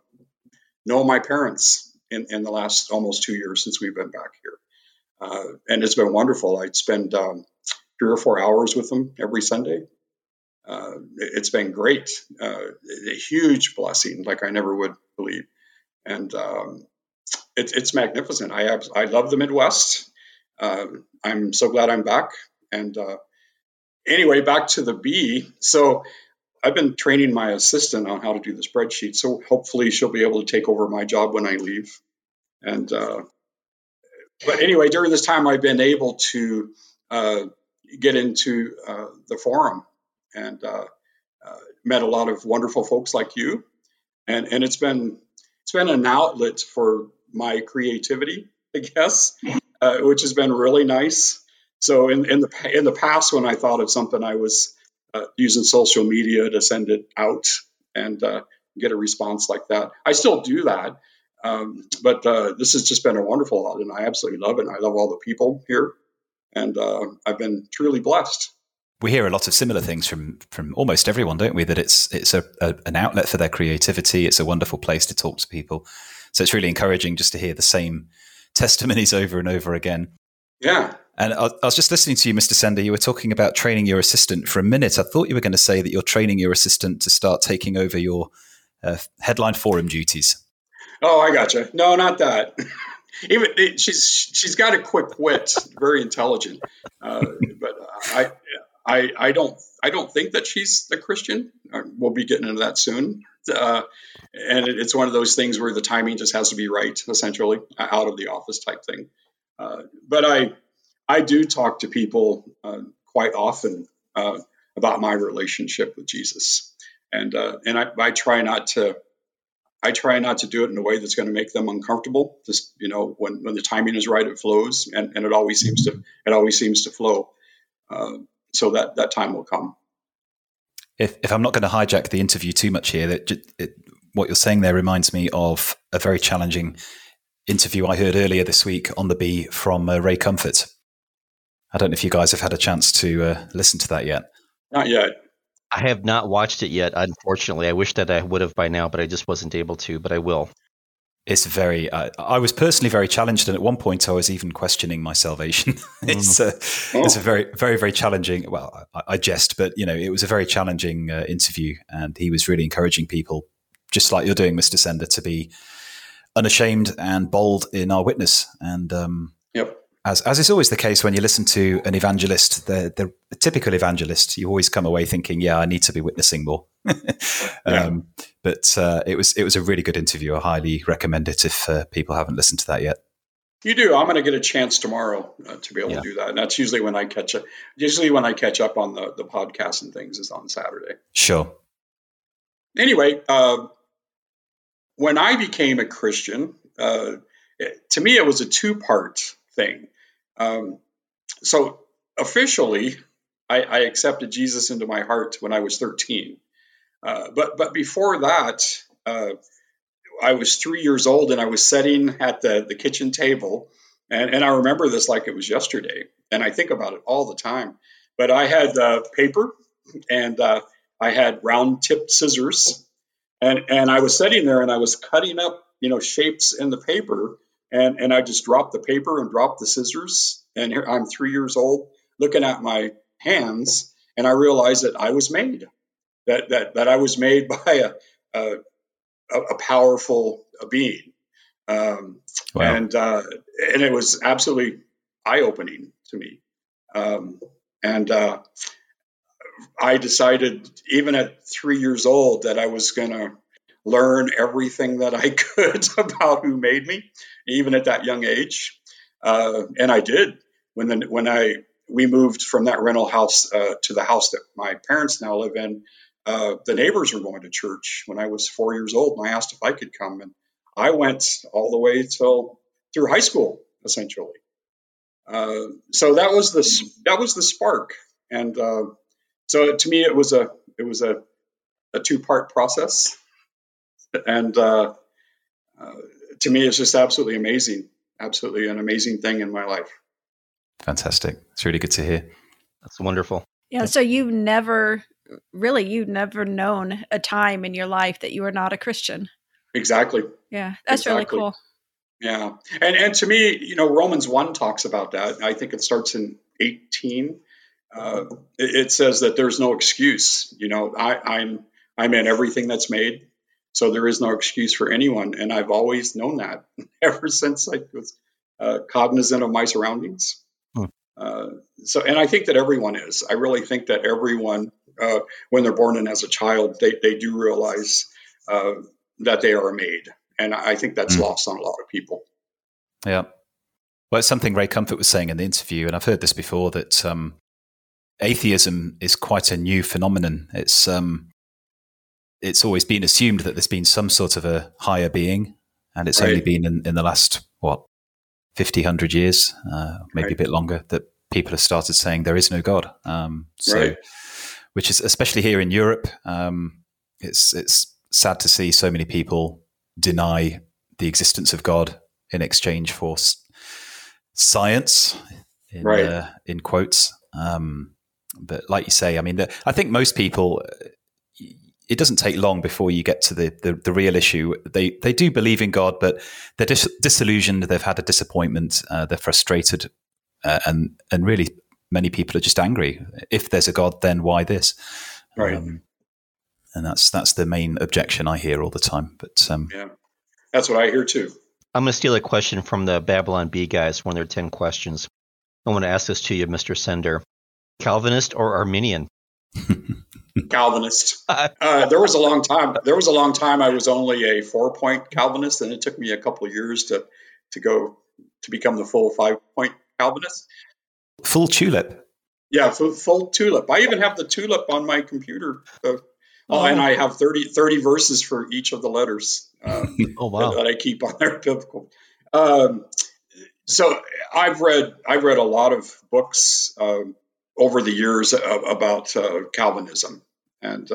know my parents in the last almost 2 years since we've been back here. And it's been wonderful. I'd spend 3 or 4 hours with them every Sunday. It's been great. A huge blessing, like I never would believe. And it's magnificent. I love the Midwest. I'm so glad I'm back. And anyway, back to the Bee. So I've been training my assistant on how to do the spreadsheet. So hopefully she'll be able to take over my job when I leave. And but anyway, during this time, I've been able to get into the forum and met a lot of wonderful folks like you. And it's been an outlet for my creativity, I guess, which has been really nice. So in the past, when I thought of something, I was using social media to send it out and get a response like that. I still do that, but this has just been a wonderful lot, and I absolutely love it. And I love all the people here, and I've been truly blessed. We hear a lot of similar things from almost everyone, don't we? That it's an outlet for their creativity. It's a wonderful place to talk to people. So it's really encouraging just to hear the same testimonies over and over again. Yeah. And I was just listening to you, Mr. Sender. You were talking about training your assistant for a minute. I thought you were going to say that you're training your assistant to start taking over your headline forum duties. Oh, I gotcha. No, not that. Even she's got a quick wit, very intelligent, but I don't think that she's a Christian. We'll be getting into that soon. And it's one of those things where the timing just has to be right, essentially, out of the office type thing. But I do talk to people quite often about my relationship with Jesus. And I try not to do it in a way that's going to make them uncomfortable. Just, you know, when the timing is right, it flows, and it always seems to flow. So that time will come. If I'm not going to hijack the interview too much here, what you're saying there reminds me of a very challenging interview I heard earlier this week on the Bee from Ray Comfort. I don't know if you guys have had a chance to listen to that yet. Not yet. I have not watched it yet, unfortunately. I wish that I would have by now, but I just wasn't able to, but I will. It's very, I was personally very challenged. And at one point I was even questioning my salvation. It's a very, very, very challenging, well, I jest, but you know, it was a very challenging interview, and he was really encouraging people, just like you're doing, Mr. Sender, to be unashamed and bold in our witness. And, yep. As is always the case when you listen to an evangelist, the typical evangelist, you always come away thinking, "Yeah, I need to be witnessing more." Yeah. But it was a really good interview. I highly recommend it if people haven't listened to that yet. You do. I'm going to get a chance tomorrow to be able to do that, and that's usually when I catch up. Usually when I catch up on the podcast and things is on Saturday. Sure. Anyway, when I became a Christian, to me it was a two-part thing. So officially, I accepted Jesus into my heart when I was 13. But before that, I was 3 years old, and I was sitting at the kitchen table. And I remember this like it was yesterday. And I think about it all the time. But I had paper, and I had round-tipped scissors. And I was sitting there, and I was cutting up, you know, shapes in the paper And I just dropped the paper and dropped the scissors. And here I'm 3 years old looking at my hands, and I realized that I was made, that I was made by a powerful being. Wow. And it was absolutely eye-opening to me. I decided even at 3 years old that I was going to learn everything that I could about who made me, even at that young age. And I did. When we moved from that rental house to the house that my parents now live in, the neighbors were going to church when I was 4 years old, and I asked if I could come, and I went all the way through high school, essentially. So that was the spark, and so to me it was a two-part process, and to me it's just absolutely an amazing thing in my life. Fantastic! It's really good to hear. That's wonderful. Yeah. So you've never known a time in your life that you were not a Christian. Exactly. Yeah. That's really cool. Yeah. And to me, Romans 1 talks about that. I think it starts in 18. It says that there's no excuse. I'm in everything that's made. So there is no excuse for anyone. And I've always known that ever since I was cognizant of my surroundings. And I think that everyone is. I really think that everyone, when they're born in as a child, they do realize that they are made. And I think that's lost on a lot of people. Yeah. Well, it's something Ray Comfort was saying in the interview, and I've heard this before, that atheism is quite a new phenomenon. It's always been assumed that there's been some sort of a higher being, and it's only been in the last, 100 years, maybe a bit longer, that people have started saying there is no God. Which is, especially here in Europe, it's sad to see so many people deny the existence of God in exchange for science, in quotes. But like you say, I mean, I think most people, it doesn't take long before you get to the real issue. They do believe in God, but they're disillusioned. They've had a disappointment. They're frustrated. And really many people are just angry. If there's a God, then why this? Right. And that's the main objection I hear all the time. But yeah, that's what I hear too. I'm going to steal a question from the Babylon Bee guys, one of their 10 questions. I want to ask this to you, Mr. Sender. Calvinist or Arminian? Calvinist. There was a long time I was only a 4-point Calvinist, and it took me a couple of years to go to become the full 5-point Calvinist. Full tulip. Yeah, full tulip. I even have the tulip on my computer. And I have 30 verses for each of the letters that I keep on there. Biblical. So I've read a lot of books over the years about Calvinism, and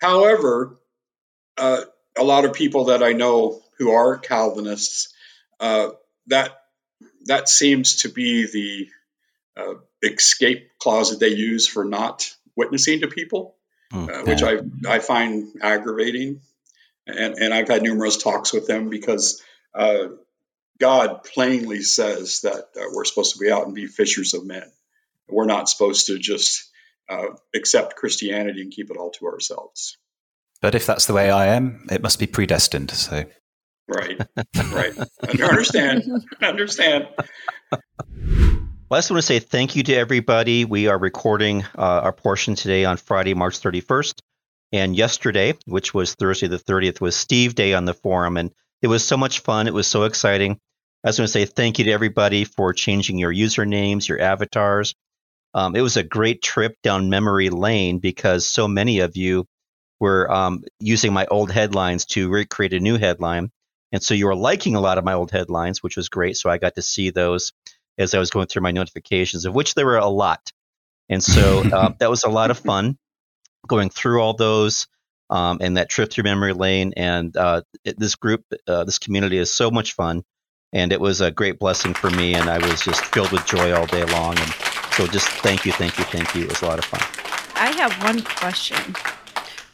however, a lot of people that I know who are Calvinists, that seems to be the escape clause that they use for not witnessing to people. Which I find aggravating, and I've had numerous talks with them because God plainly says that we're supposed to be out and be fishers of men. We're not supposed to just accept Christianity and keep it all to ourselves. But if that's the way I am, it must be predestined. So, right. I understand. Well, I just want to say thank you to everybody. We are recording our portion today on Friday, March 31st. And yesterday, which was Thursday the 30th, was Steve Day on the forum. And it was so much fun. It was so exciting. I just want to say thank you to everybody for changing your usernames, your avatars. It was a great trip down memory lane because so many of you were using my old headlines to recreate a new headline. And so you were liking a lot of my old headlines, which was great. So I got to see those as I was going through my notifications, of which there were a lot. And so that was a lot of fun going through all those and that trip through memory lane. And this group, this community is so much fun. And it was a great blessing for me. And I was just filled with joy all day long. And so just thank you. It was a lot of fun. I have one question.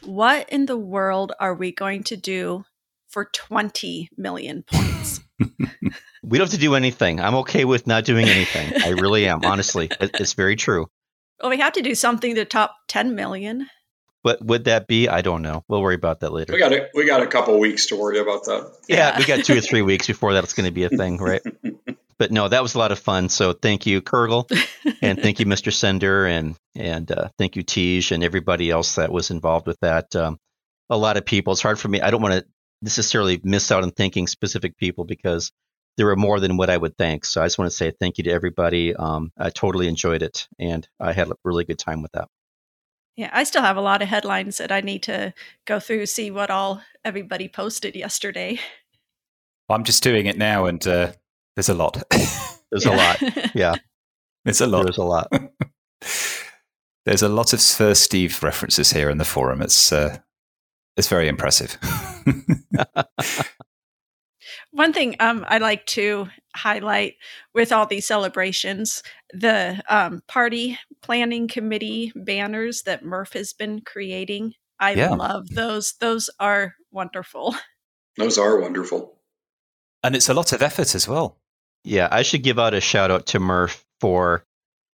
What in the world are we going to do for 20 million points? We don't have to do anything. I'm okay with not doing anything. I really am. Honestly, it's very true. Well, we have to do something to top 10 million. What would that be? I don't know. We'll worry about that later. We got a couple weeks to worry about that. Yeah, we got 2 or 3 weeks before that's going to be a thing, right? But no, that was a lot of fun. So thank you, Kirgol, and thank you, Mr. Sender, and thank you, Teej, and everybody else that was involved with that. A lot of people. It's hard for me. I don't want to necessarily miss out on thanking specific people because there were more than what I would thank. So I just want to say thank you to everybody. I totally enjoyed it, and I had a really good time with that. Yeah, I still have a lot of headlines that I need to go through, see what all everybody posted yesterday. Well, I'm just doing it now, and there's a lot. There's a lot. Yeah. There's a lot. There's a lot of Sir Steve references here in the forum. It's very impressive. One thing I like to highlight with all these celebrations, the party planning committee banners that Murph has been creating. I love those. Those are wonderful. And it's a lot of effort as well. Yeah, I should give out a shout out to Murph for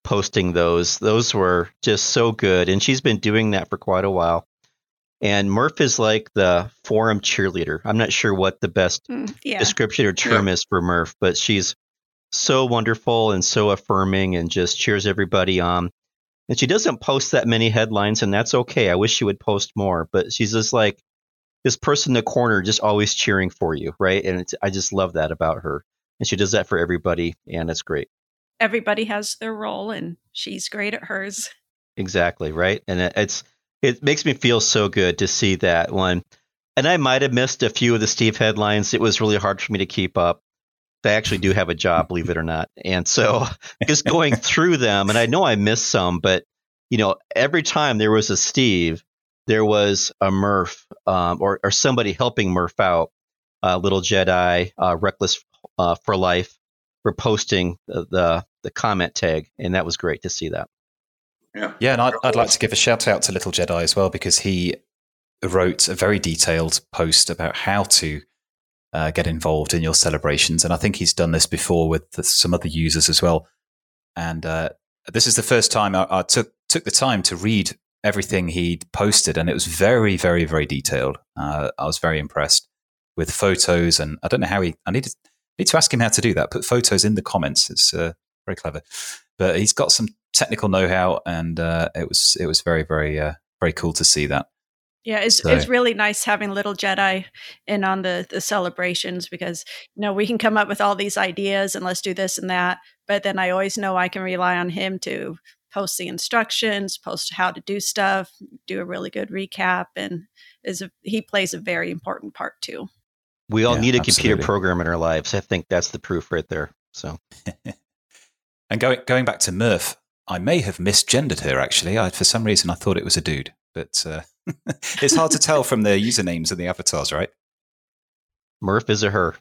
posting those. Those were just so good. And she's been doing that for quite a while. And Murph is like the forum cheerleader. I'm not sure what the best description or term is for Murph, but she's so wonderful and so affirming and just cheers everybody on. And she doesn't post that many headlines, and that's okay. I wish she would post more, but she's just like this person in the corner just always cheering for you, right? And I just love that about her. And she does that for everybody, and it's great. Everybody has their role, and she's great at hers. Exactly, right? And It makes me feel so good to see that one. And I might have missed a few of the Steve headlines. It was really hard for me to keep up. I actually do have a job, believe it or not. And so just going through them, and I know I missed some, but you know, every time there was a Steve, there was a Murph or somebody helping Murph out. Little Jedi, Reckless for Life were posting the comment tag, and that was great to see that. Yeah, and I'd like to give a shout out to Little Jedi as well, because he wrote a very detailed post about how to get involved in your celebrations. And I think he's done this before with some other users as well. And this is the first time I took the time to read everything he'd posted. And it was very, very, very detailed. I was very impressed with photos. And I don't know how I need to ask him how to do that. Put photos in the comments. It's very clever. But he's got some technical know-how, and it was very, very, very cool to see that. Yeah, it's really nice having Little Jedi in on the celebrations, because you know we can come up with all these ideas and let's do this and that, but then I always know I can rely on him to post the instructions, post how to do stuff, do a really good recap, and he plays a very important part too. We all need a computer program in our lives. I think that's the proof right there. So, and going back to Murph. I may have misgendered her, actually. For some reason, I thought it was a dude. But it's hard to tell from their usernames and the avatars, right? Murph is a her.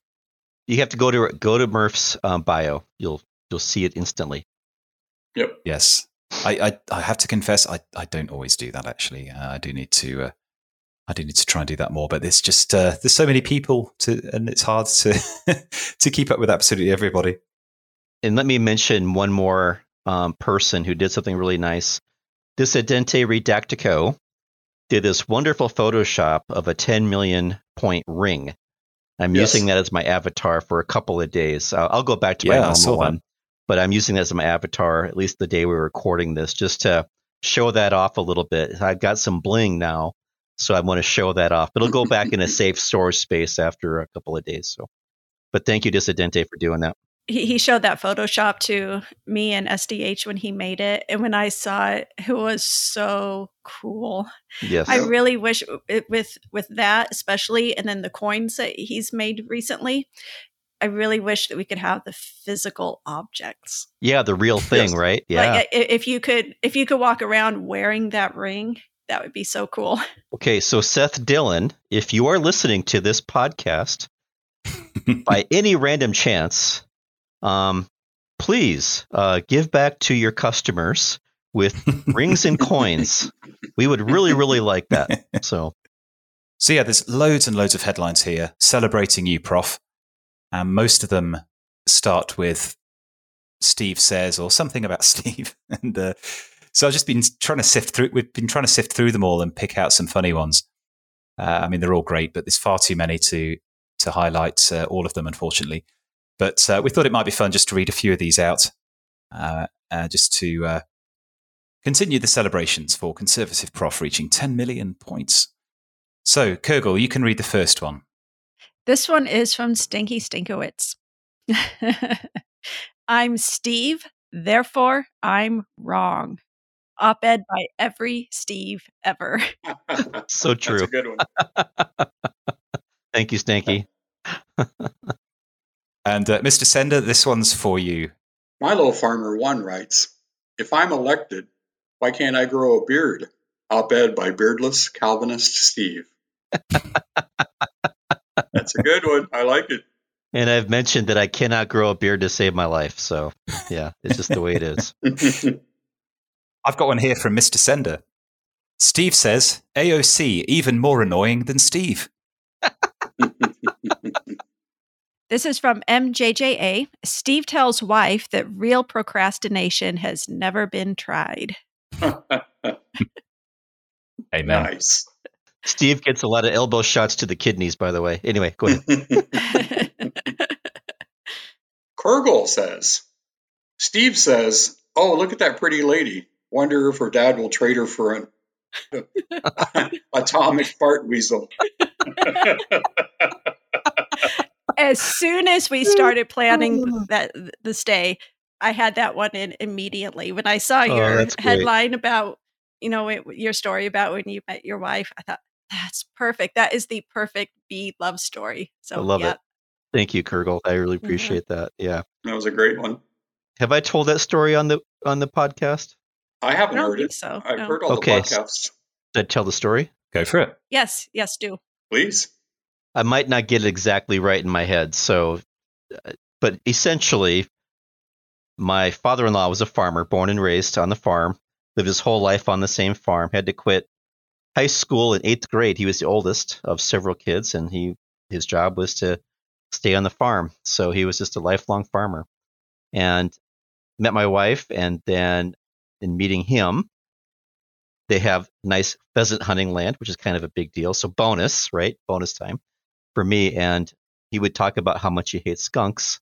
You have to go to Murph's bio. You'll see it instantly. Yep. Yes. I have to confess, I don't always do that, actually. I do need to try and do that more. But it's just there's so many people, and it's hard to to keep up with absolutely everybody. And let me mention one more person who did something really nice. Dissidente Redactico did this wonderful Photoshop of a 10 million point ring. I'm using that as my avatar for a couple of days. I'll go back to my normal one, but I'm using that as my avatar, at least the day we were recording this, just to show that off a little bit. I've got some bling now, so I want to show that off. It'll go back in a safe storage space after a couple of days. So, but thank you, Dissidente, for doing that. He showed that Photoshop to me and SDH when he made it. And when I saw it was so cool. Yes. I really wish with that, especially, and then the coins that he's made recently, I really wish that we could have the physical objects. Yeah, the real thing, right? Yeah. Like, if you could walk around wearing that ring, that would be so cool. Okay, so Seth Dillon, if you are listening to this podcast, by any random chance, please give back to your customers with rings and coins. We would really, really like that. So yeah, there's loads and loads of headlines here celebrating you, Prof. and most of them start with Steve says or something about Steve. And so I've just been trying to sift through. We've been trying to sift through them all and pick out some funny ones. I mean, they're all great, but there's far too many to highlight all of them, unfortunately. But we thought it might be fun just to read a few of these out, just to continue the celebrations for Conservative Prof reaching 10 million points. So, Kirgol, you can read the first one. This one is from Stinky Stinkowitz. I'm Steve, therefore I'm wrong. Op-ed by every Steve ever. So true. That's a good one. Thank you, Stinky. And Mr. Sender, this one's for you. My Little Farmer One writes, if I'm elected, why can't I grow a beard? Op-ed by beardless Calvinist Steve. That's a good one. I like it. And I've mentioned that I cannot grow a beard to save my life. So, yeah, it's just the way it is. I've got one here from Mr. Sender. Steve says, AOC, even more annoying than Steve. This is from MJJA. Steve tells wife that real procrastination has never been tried. Amen. Nice. Steve gets a lot of elbow shots to the kidneys, by the way. Anyway, go ahead. Kirgol says, Steve says, oh, look at that pretty lady. Wonder if her dad will trade her for an atomic fart weasel. As soon as we started planning that the stay, I had that one in immediately. When I saw your headline about, you know, your story about when you met your wife, I thought, that's perfect. That is the perfect Bee love story. So I love it. Thank you, Kirgol. I really appreciate that. Yeah. That was a great one. Have I told that story on the podcast? I haven't heard it. So. I've heard all the podcasts. Did I tell the story? Go for it. Yes. Yes, do. Please. I might not get it exactly right in my head. So, but essentially, my father-in-law was a farmer, born and raised on the farm, lived his whole life on the same farm, had to quit high school in 8th grade. He was the oldest of several kids, and his job was to stay on the farm. So he was just a lifelong farmer. And met my wife, and then in meeting him, they have nice pheasant hunting land, which is kind of a big deal. So bonus, right? Bonus time for me. And he would talk about how much he hates skunks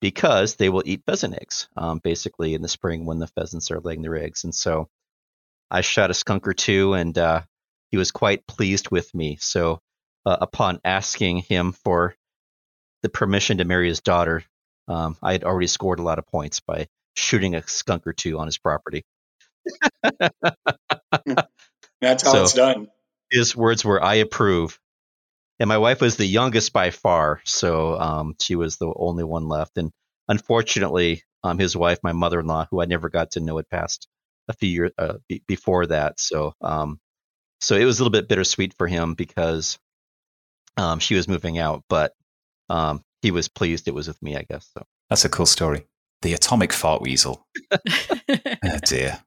because they will eat pheasant eggs, basically in the spring when the pheasants are laying their eggs. And so I shot a skunk or two, and he was quite pleased with me. So upon asking him for the permission to marry his daughter, I had already scored a lot of points by shooting a skunk or two on his property. That's how it's done. His words were, I approve. And my wife was the youngest by far, so she was the only one left. And unfortunately, his wife, my mother-in-law, who I never got to know, had passed a few years before that. So so it was a little bit bittersweet for him because she was moving out, but he was pleased it was with me, I guess. So that's a cool story. The atomic fart weasel. Oh, dear.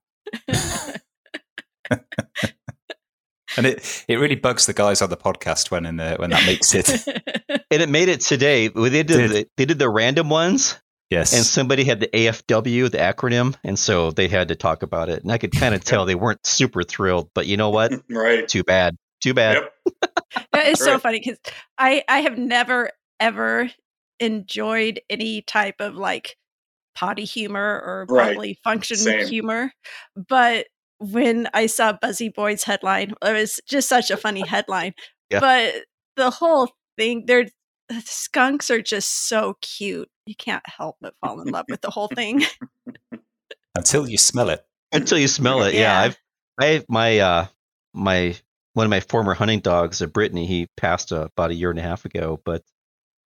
And it really bugs the guys on the podcast when that makes it. And it made it today. They did the random ones. Yes. And somebody had the AFW, the acronym, and so they had to talk about it. And I could kind of tell they weren't super thrilled, but you know what? Right. Too bad. Yep. That is so funny because I have never, ever enjoyed any type of like potty humor or bodily function humor. But when I saw Buzzy Boyd's headline, it was just such a funny headline. Yeah. But the whole thing, skunks are just so cute. You can't help but fall in love with the whole thing. Until you smell it. Yeah. My one of my former hunting dogs, Brittany, he passed about a year and a half ago, but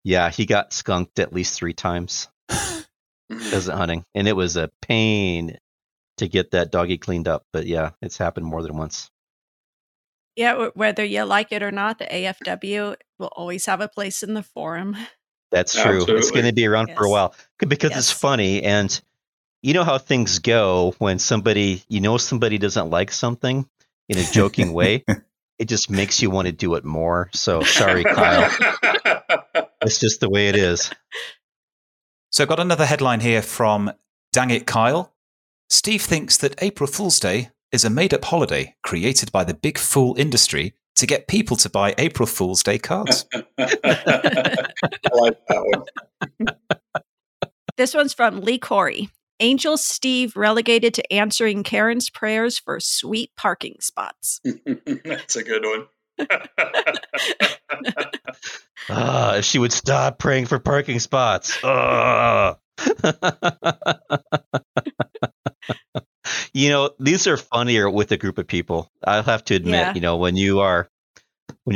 yeah, he got skunked at least 3 times. Pheasant hunting, and it was a pain to get that doggy cleaned up, but yeah, it's happened more than once. Yeah, whether you like it or not, the AFW will always have a place in the forum. That's true. Absolutely. It's going to be around for a while because it's funny, and you know how things go when somebody doesn't like something in a joking way. it just makes you want to do it more. So sorry, Kyle. It's just the way it is. So I got another headline here from Dangit Kyle. Steve thinks that April Fool's Day is a made-up holiday created by the big fool industry to get people to buy April Fool's Day cards. I like that one. This one's from Lee Corey. Angel Steve relegated to answering Karen's prayers for sweet parking spots. That's a good one. If she would stop praying for parking spots. You know, these are funnier with a group of people. I'll have to admit, yeah. You know, when you've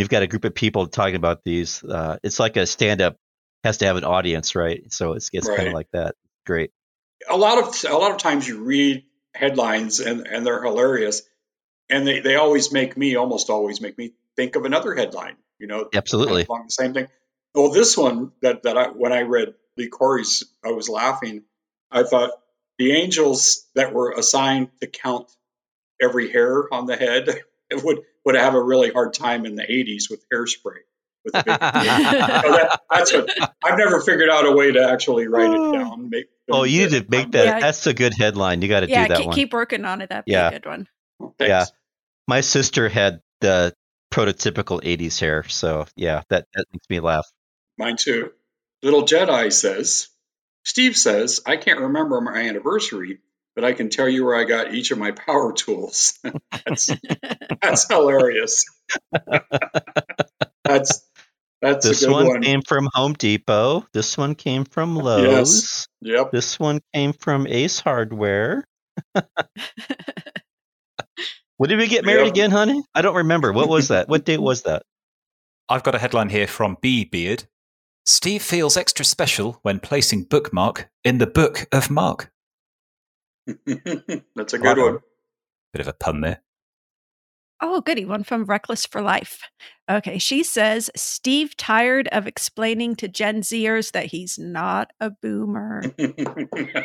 got a group of people talking about these, it's like a stand-up has to have an audience, right? So it's right. Kind of like that. Great. A lot of times you read headlines and they're hilarious, and they almost always make me think of another headline. You know, absolutely along the same thing. Well, this one that when I read Lee Corey's, I was laughing. I thought the angels that were assigned to count every hair on the head would have a really hard time in the 80s with hairspray. With the big that's what I've never figured out a way to actually write it down. You need to make that. Yeah. That's a good headline. You got to do that one. Keep working on it. That'd be a good one. Well, yeah, my sister had the prototypical 80s hair, so yeah, that makes me laugh. Mine too. Little Jedi says, Steve says, I can't remember my anniversary, but I can tell you where I got each of my power tools. That's hilarious. That's this a good one came from Home Depot. This one came from Lowe's. Yes. Yep. This one came from Ace Hardware. When did we get married again, honey? I don't remember. What was that? What date was that? I've got a headline here from B Beard. Steve feels extra special when placing bookmark in the book of Mark. That's a good one. Bit of a pun there. Oh, goody. One from Reckless for Life. Okay. She says, Steve tired of explaining to Gen Zers that he's not a boomer.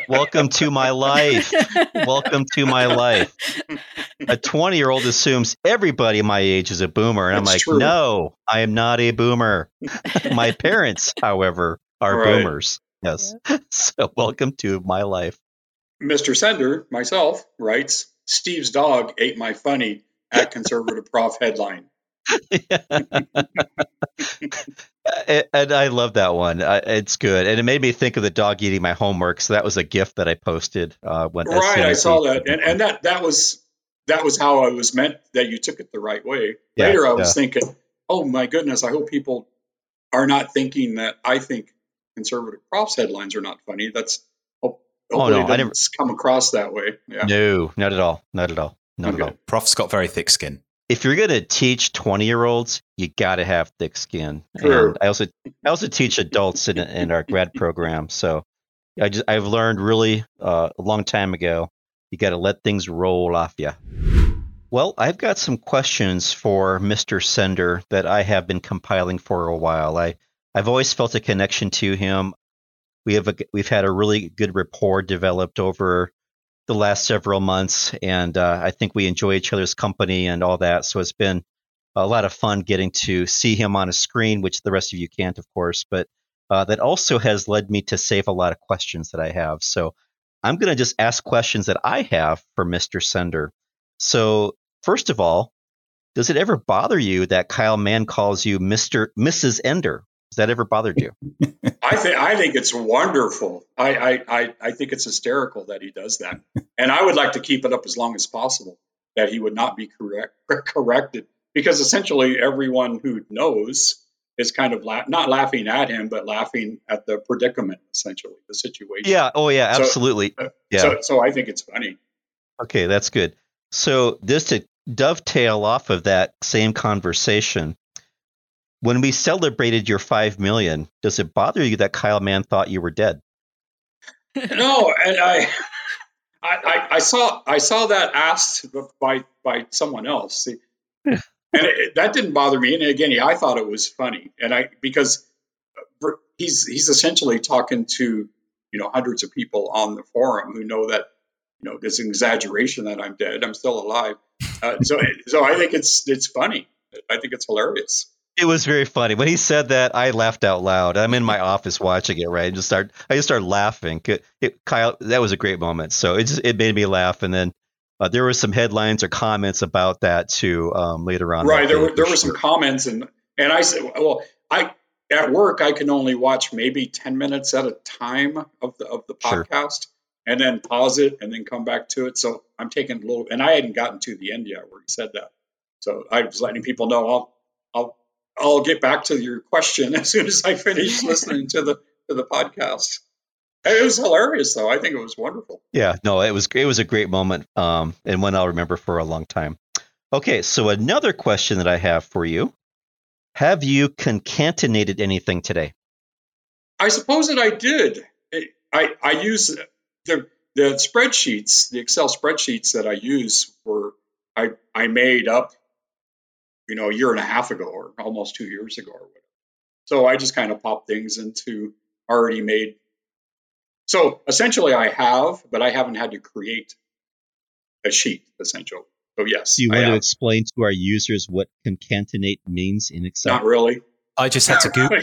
Welcome to my life. Welcome to my life. A 20-year-old assumes everybody my age is a boomer. And that's I'm like, true. No, I am not a boomer. My parents, however, are boomers. Yes. Yeah. So welcome to my life. Mr. Sender, myself, writes, Steve's dog ate my funny. At Conservative Prof headline. Yeah. And I love that one. It's good. And it made me think of the dog eating my homework. So that was a GIF that I posted. I saw that. And that was how I was meant that you took it the right way. Later, I was thinking, oh, my goodness, I hope people are not thinking that I think Conservative Prof's headlines are not funny. That's I never come across that way. Yeah. No, not at all. Not at all. No, okay. Prof's got very thick skin. If you're going to teach 20-year-olds, you got to have thick skin. Sure. And I also teach adults in our grad program. So I've learned really a long time ago, you got to let things roll off you. Well, I've got some questions for Mr. Sender that I have been compiling for a while. I've always felt a connection to him. We've had a really good rapport developed over the last several months, and I think we enjoy each other's company and all that. So it's been a lot of fun getting to see him on a screen, which the rest of you can't, of course, but that also has led me to save a lot of questions that I have. So I'm going to just ask questions that I have for Mr. Sender. So first of all, does it ever bother you that Kyle Mann calls you Mrs. Ender? Has that ever bothered you? I think it's wonderful. I think it's hysterical that he does that. And I would like to keep it up as long as possible, that he would not be corrected. Because essentially everyone who knows is kind of not laughing at him, but laughing at the predicament, essentially, the situation. Yeah. Oh, yeah, absolutely. So I think it's funny. Okay, that's good. So just to dovetail off of that same conversation, when we celebrated your 5 million, does it bother you that Kyle Mann thought you were dead? No, and I saw that asked by someone else, and that didn't bother me. And again, I thought it was funny, and because he's essentially talking to hundreds of people on the forum who know that there's an exaggeration that I'm dead. I'm still alive, so I think it's funny. I think it's hilarious. It was very funny. When he said that, I laughed out loud. I'm in my office watching it, right? And I just started laughing. Kyle, that was a great moment. So it made me laugh. And then there were some headlines or comments about that too later on. Right. There were some comments. And I said, well, at work, I can only watch maybe 10 minutes at a time of the podcast, and then pause it and then come back to it. So I'm taking a little, and I hadn't gotten to the end yet where he said that. So I was letting people know I'll get back to your question as soon as I finish listening to the podcast. And it was hilarious, though. I think it was wonderful. Yeah, no, it was a great moment, and one I'll remember for a long time. Okay, so another question that I have for you: have you concatenated anything today? I suppose that I did. I use the spreadsheets, the Excel spreadsheets that I use were I made up, a year and a half ago or almost 2 years ago or whatever. So I just kind of pop things into already made. So essentially I have, but I haven't had to create a sheet, essentially. So yes. Do you want to explain to our users what concatenate means in Excel? Not really. I just had to Google.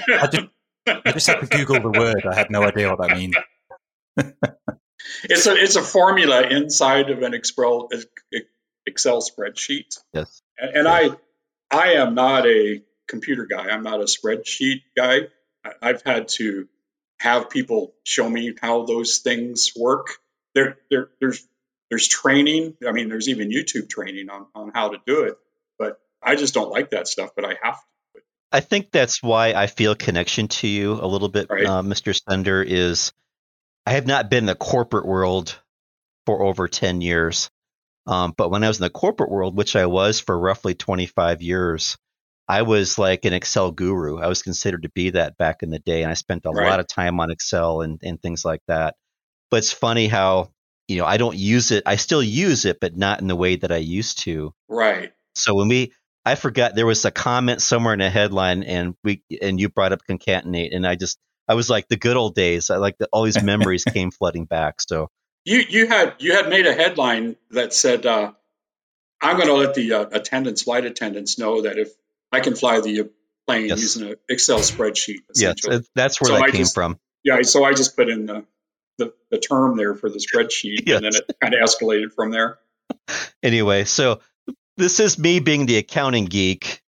I just had to Google the word. I had no idea what that means. It's a formula inside of an Excel spreadsheet. Yes. And I am not a computer guy. I'm not a spreadsheet guy. I've had to have people show me how those things work. There's training. I mean, there's even YouTube training on how to do it. But I just don't like that stuff, but I have to do it. I think that's why I feel a connection to you a little bit, right, Mr. Sender, is I have not been in the corporate world for over 10 years. But when I was in the corporate world, which I was for roughly 25 years, I was like an Excel guru. I was considered to be that back in the day. And I spent a lot of time on Excel and things like that. But it's funny how, I don't use it. I still use it, but not in the way that I used to. Right. So I forgot there was a comment somewhere in a headline and you brought up concatenate. And I was like the good old days. I like all these memories came flooding back. So. You had made a headline that said, I'm going to let the flight attendants know that if I can fly the plane using an Excel spreadsheet. Yes, that's where that came from. Yeah, so I just put in the term there for the spreadsheet, and then it kind of escalated from there. Anyway, so this is me being the accounting geek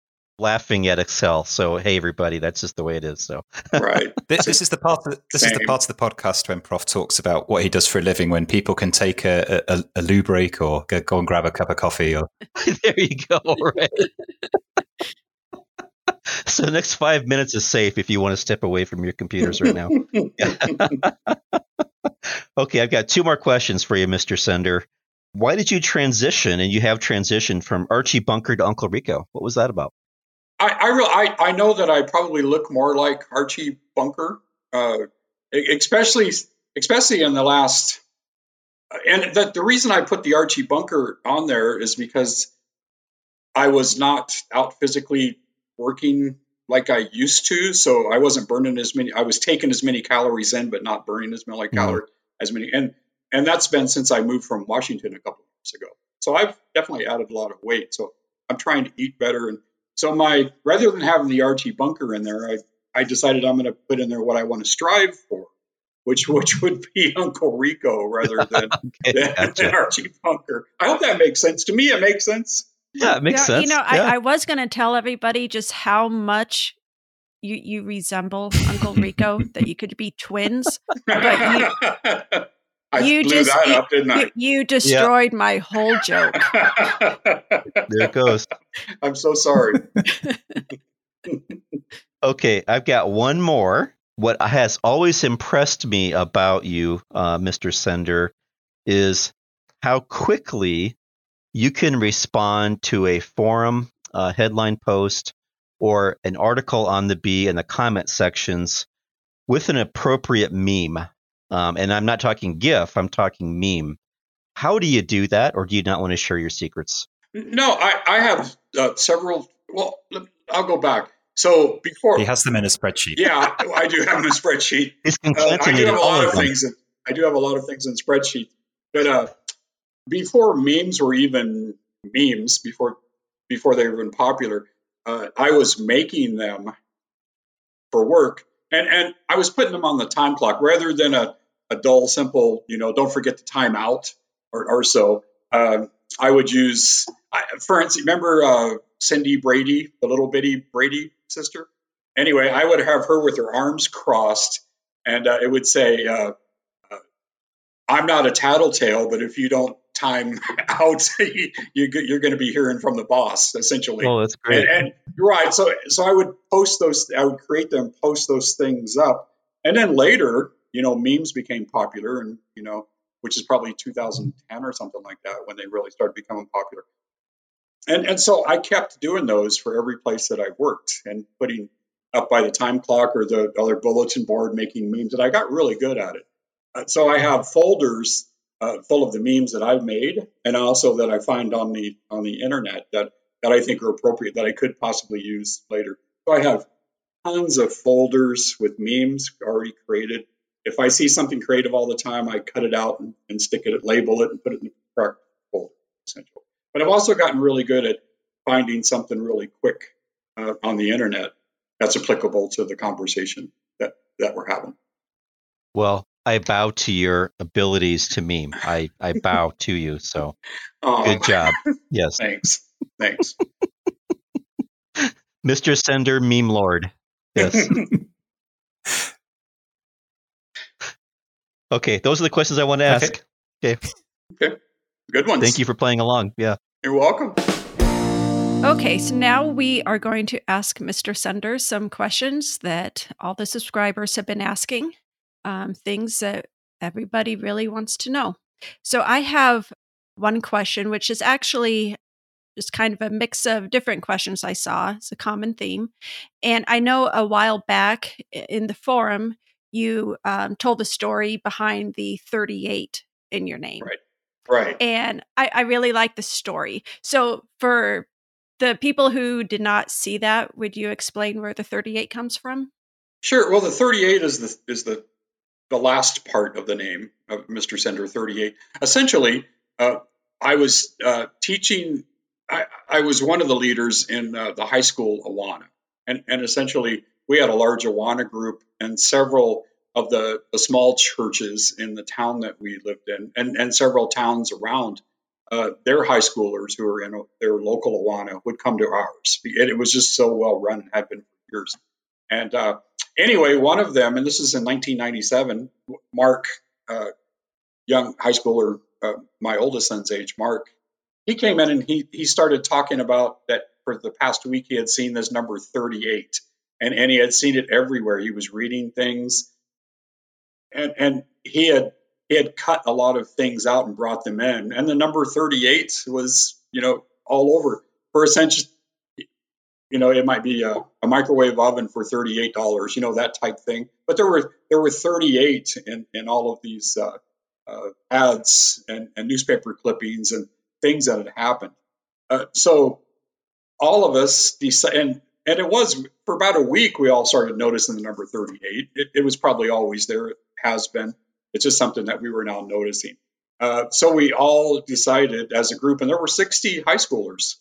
laughing at Excel. So hey, everybody, that's just the way it is. So right, this is the part. This is the part of the podcast when Prof talks about what he does for a living. When people can take a loo break or go and grab a cup of coffee, or there you go. Right. So the next 5 minutes is safe if you want to step away from your computers right now. Okay, I've got two more questions for you, Mr. Sender. Why did you transition, and you have transitioned from Archie Bunker to Uncle Rico? What was that about? I know that I probably look more like Archie Bunker, especially in the last. And that the reason I put the Archie Bunker on there is because I was not out physically working like I used to, so I wasn't burning as many. I was taking as many calories in, but not burning as many calories. And that's been since I moved from Washington a couple of years ago. So I've definitely added a lot of weight. So I'm trying to eat better. And so rather than having the Archie Bunker in there, I decided I'm going to put in there what I want to strive for, which would be Uncle Rico rather than, than Archie Bunker. I hope that makes sense. To me, it makes sense. Yeah, it makes sense. I was going to tell everybody just how much you resemble Uncle Rico, that you could be twins. But you destroyed my whole joke. There it goes. I'm so sorry. Okay, I've got one more. What has always impressed me about you, Mr. Sender, is how quickly you can respond to a forum headline post or an article on the Bee in the comment sections with an appropriate meme. And I'm not talking GIF, I'm talking meme. How do you do that, or do you not want to share your secrets? No, I have several. Well, I'll go back. So before... He has them in a spreadsheet. Yeah, I do have them in a spreadsheet. It's I do have a lot of things in spreadsheets. But before memes were even memes, before they were even popular, I was making them for work, and I was putting them on the time clock rather than a dull, simple, don't forget the time out or so. I would use, for instance, remember Cindy Brady, the little bitty Brady sister? Anyway, I would have her with her arms crossed, and it would say, I'm not a tattletale, but if you don't time out, you're going to be hearing from the boss, essentially. Oh, that's great. And you're right. So I would post those, I would create them, post those things up. And then later, memes became popular and, which is probably 2010 or something like that when they really started becoming popular. And so I kept doing those for every place that I worked and putting up by the time clock or the other bulletin board, making memes. And I got really good at it. So I have folders full of the memes that I've made, and also that I find on the internet that I think are appropriate that I could possibly use later. So I have tons of folders with memes already created. If I see something creative all the time, I cut it out and stick it, label it, and put it in the correct folder, essentially. But I've also gotten really good at finding something really quick on the internet that's applicable to the conversation that we're having. Well, I bow to your abilities to meme. I bow to you. So good job. Yes. Thanks. Mr. Sender Meme Lord. Yes. Okay. Those are the questions I want to ask. Okay. Good ones. Thank you for playing along. Yeah. You're welcome. Okay, so now we are going to ask Mr. Sender some questions that all the subscribers have been asking. Things that everybody really wants to know. So I have one question, which is actually just kind of a mix of different questions I saw. It's a common theme. And I know a while back in the forum, you told the story behind the 38 in your name. Right. And I really like the story. So for the people who did not see that, would you explain where the 38 comes from? Sure. Well, the 38 is the last part of the name of Mr. Sender38. Essentially, I was teaching. I was one of the leaders in the high school Awana, and essentially we had a large Awana group and several of the small churches in the town that we lived in, and several towns around. Their high schoolers who were in their local Awana would come to ours. It was just so well run and had been for years. And anyway, one of them, and this is in 1997, Mark, young high schooler, my oldest son's age, Mark, he came in and he started talking about that for the past week he had seen this number 38, and he had seen it everywhere. He was reading things, and he had cut a lot of things out and brought them in, and the number 38 was all over for essentially. It might be a microwave oven for $38, that type thing. But there were 38 in all of these ads and newspaper clippings and things that had happened. So all of us decided, and it was for about a week, we all started noticing the number 38. It was probably always there. It has been. It's just something that we were now noticing. So we all decided as a group, and there were 60 high schoolers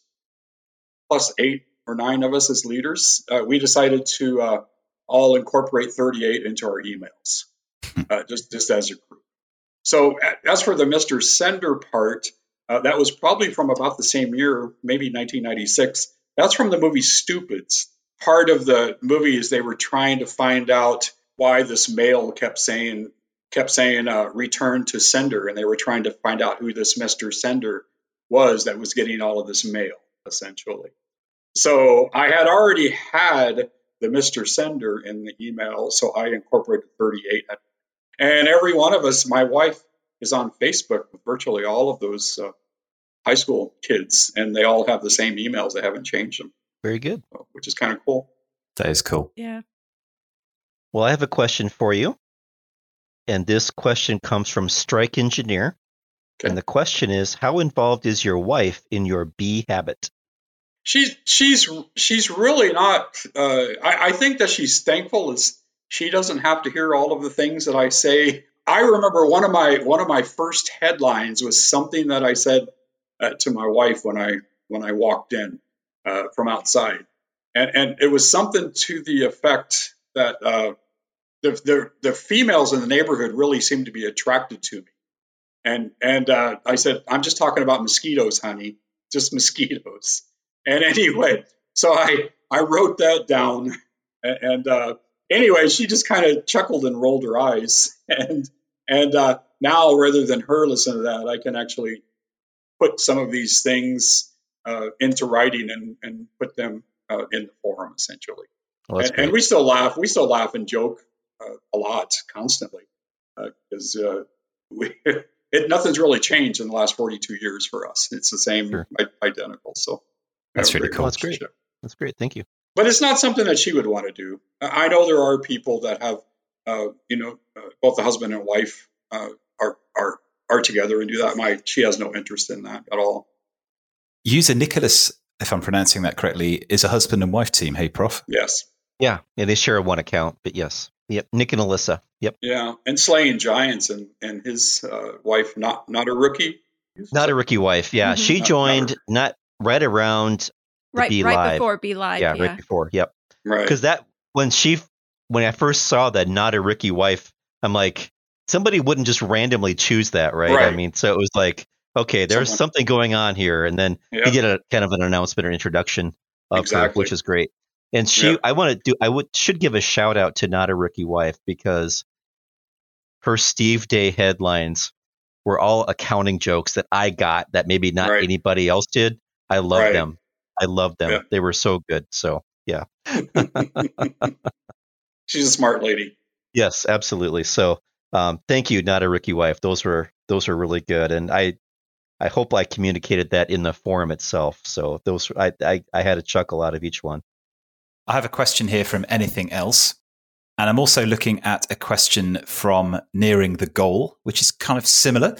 plus 8 or 9 of us as leaders, we decided to all incorporate 38 into our emails, just as a group. So as for the Mr. Sender part, that was probably from about the same year, maybe 1996. That's from the movie Stupids. Part of the movie is they were trying to find out why this male kept saying return to sender, and they were trying to find out who this Mr. Sender was that was getting all of this mail, essentially. So I had already had the Mr. Sender in the email, so I incorporated 38. And every one of us, my wife is on Facebook with virtually all of those high school kids, and they all have the same emails. They haven't changed them. Very good. Which is kind of cool. That is cool. Yeah. Well, I have a question for you. And this question comes from Strike Engineer. Okay. And the question is, how involved is your wife in your bee habit? She's really not. I think that she's thankful as she doesn't have to hear all of the things that I say. I remember one of my first headlines was something that I said to my wife when I walked in from outside, And it was something to the effect that the females in the neighborhood really seemed to be attracted to me. And I said, I'm just talking about mosquitoes, honey, just mosquitoes. And anyway, so I wrote that down. And anyway, she just kind of chuckled and rolled her eyes. And now, rather than her listen to that, I can actually put some of these things into writing and put them in the forum, essentially. Oh, and we still laugh. We still laugh and joke a lot, constantly, because nothing's really changed in the last 42 years for us. It's the same, sure. Identical. So that's really cool. That's great. That's great. Thank you. But it's not something that she would want to do. I know there are people that have, both the husband and wife are together and do that. She has no interest in that at all. User Nicholas, if I'm pronouncing that correctly, is a husband and wife team. Hey, Prof. Yes. Yeah, they share one account, but yes. Yep. Nick and Alyssa. Yep. Yeah, and Slaying Giants and his wife, not a rookie. Not a rookie wife. Yeah, mm-hmm. She joined not right around Bee Live. Right before Bee Live. Yeah, right before. Yep. Right. Because that when I first saw that Not a Rookie Wife, I'm like, somebody wouldn't just randomly choose that, right? I mean, so it was like, okay, there's something going on here, and then you get a kind of an announcement or introduction of her, which is great. And she, I should give a shout out to Not a Rookie Wife, because her Steve Day headlines were all accounting jokes that I got that maybe not anybody else did. I love them. Yeah. They were so good. So yeah, she's a smart lady. Yes, absolutely. So thank you, Not a Rookie Wife. Those were really good, and I hope I communicated that in the forum itself. So those I had a chuckle out of each one. I have a question here from Anything Else, and I'm also looking at a question from Nearing the Goal, which is kind of similar.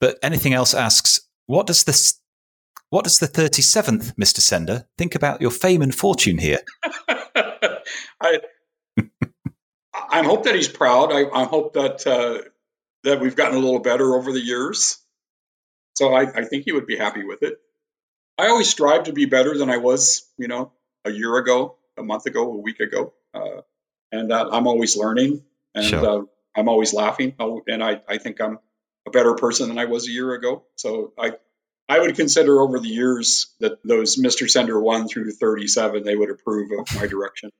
But Anything Else asks, what does the 37th Mr. Sender think about your fame and fortune here? I hope that he's proud. I hope that that we've gotten a little better over the years. So I think he would be happy with it. I always strive to be better than I was, a year ago, a month ago, a week ago. And I'm always learning, and I'm always laughing. And I think I'm a better person than I was a year ago. So I would consider over the years that those Mr. Sender 1 through 37, they would approve of my direction.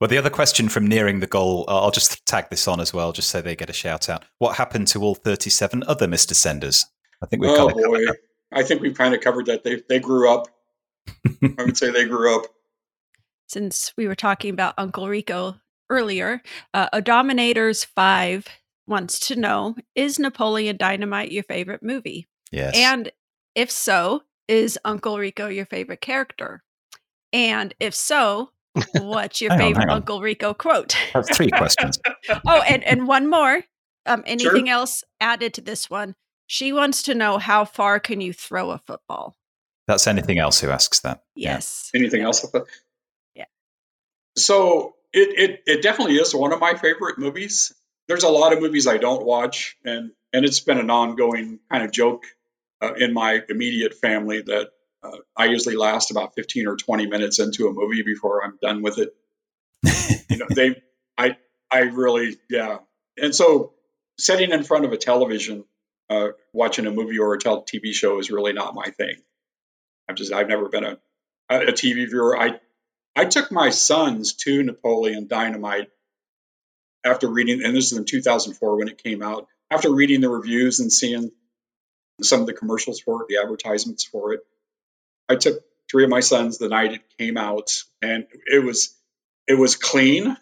Well, the other question from Nearing the Goal, I'll just tag this on as well, just so they get a shout out. What happened to all 37 other Mr. Senders? I think we've kind of covered that. I think we've kind of covered that. They grew up. I would say they grew up. Since we were talking about Uncle Rico earlier, Odominators5 wants to know, is Napoleon Dynamite your favorite movie? Yes. And if so, is Uncle Rico your favorite character? And if so, what's your favorite Uncle Rico quote? That's three questions. And one more. Anything else added to this one? She wants to know, how far can you throw a football? That's Anything Else who asks that. Yes. Yeah. Anything else? Yeah. So it definitely is one of my favorite movies. There's a lot of movies I don't watch, and it's been an ongoing kind of joke in my immediate family that I usually last about 15 or 20 minutes into a movie before I'm done with it. And so sitting in front of a television, watching a movie or a TV show is really not my thing. I've never been a TV viewer. I took my sons to Napoleon Dynamite after reading, and this is in 2004 when it came out, after reading the reviews and seeing some of the commercials for it, the advertisements for it. I took three of my sons the night it came out, and it was clean.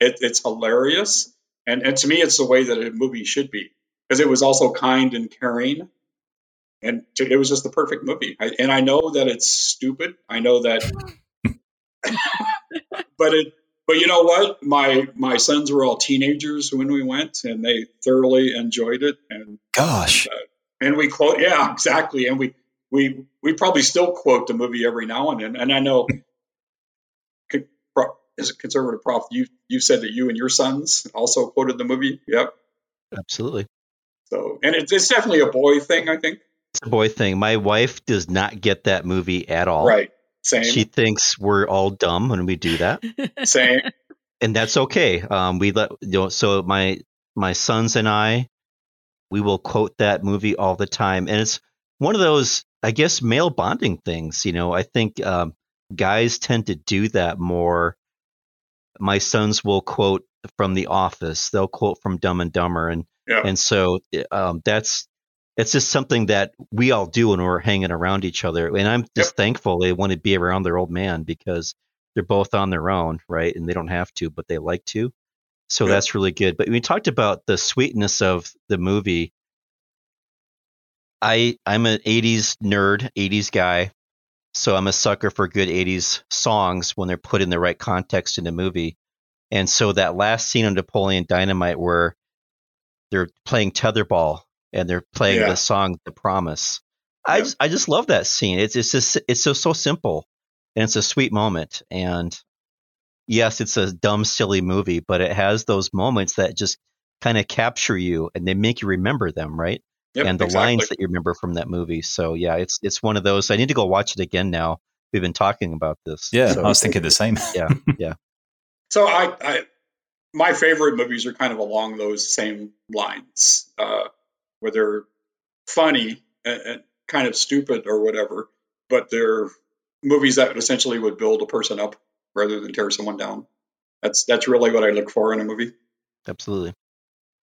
It's hilarious. And to me, it's the way that a movie should be, because it was also kind and caring. And it was just the perfect movie. And I know that it's stupid. I know that, but you know what? My sons were all teenagers when we went, and they thoroughly enjoyed it. And gosh, and we quote, yeah, exactly. And we probably still quote the movie every now and then. And I know, as a conservative Prof, you said that you and your sons also quoted the movie. Yep, absolutely. So, and it's definitely a boy thing, I think. It's a boy thing. My wife does not get that movie at all. Right. Same. She thinks we're all dumb when we do that. Same. And that's okay. We let you know, so my sons and I, we will quote that movie all the time, and it's one of those, I guess, male bonding things. You know, I think guys tend to do that more. My sons will quote from The Office. They'll quote from Dumb and Dumber, and so it's just something that we all do when we're hanging around each other. And I'm just thankful they want to be around their old man, because they're both on their own, right? And they don't have to, but they like to. So that's really good. But we talked about the sweetness of the movie. I'm an 80s nerd, 80s guy. So I'm a sucker for good 80s songs when they're put in the right context in the movie. And so that last scene on Napoleon Dynamite where they're playing tetherball and they're playing the song The Promise. Yeah. I just love that scene. It's just so simple, and it's a sweet moment. And yes, it's a dumb, silly movie, but it has those moments that just kind of capture you and they make you remember them, right? Yep, and the lines that you remember from that movie. So yeah, it's one of those. I need to go watch it again now. We've been talking about this. Yeah, so I was thinking the same. Yeah. So my favorite movies are kind of along those same lines, where they're funny and kind of stupid or whatever, but they're movies that essentially would build a person up rather than tear someone down. That's really what I look for in a movie. Absolutely.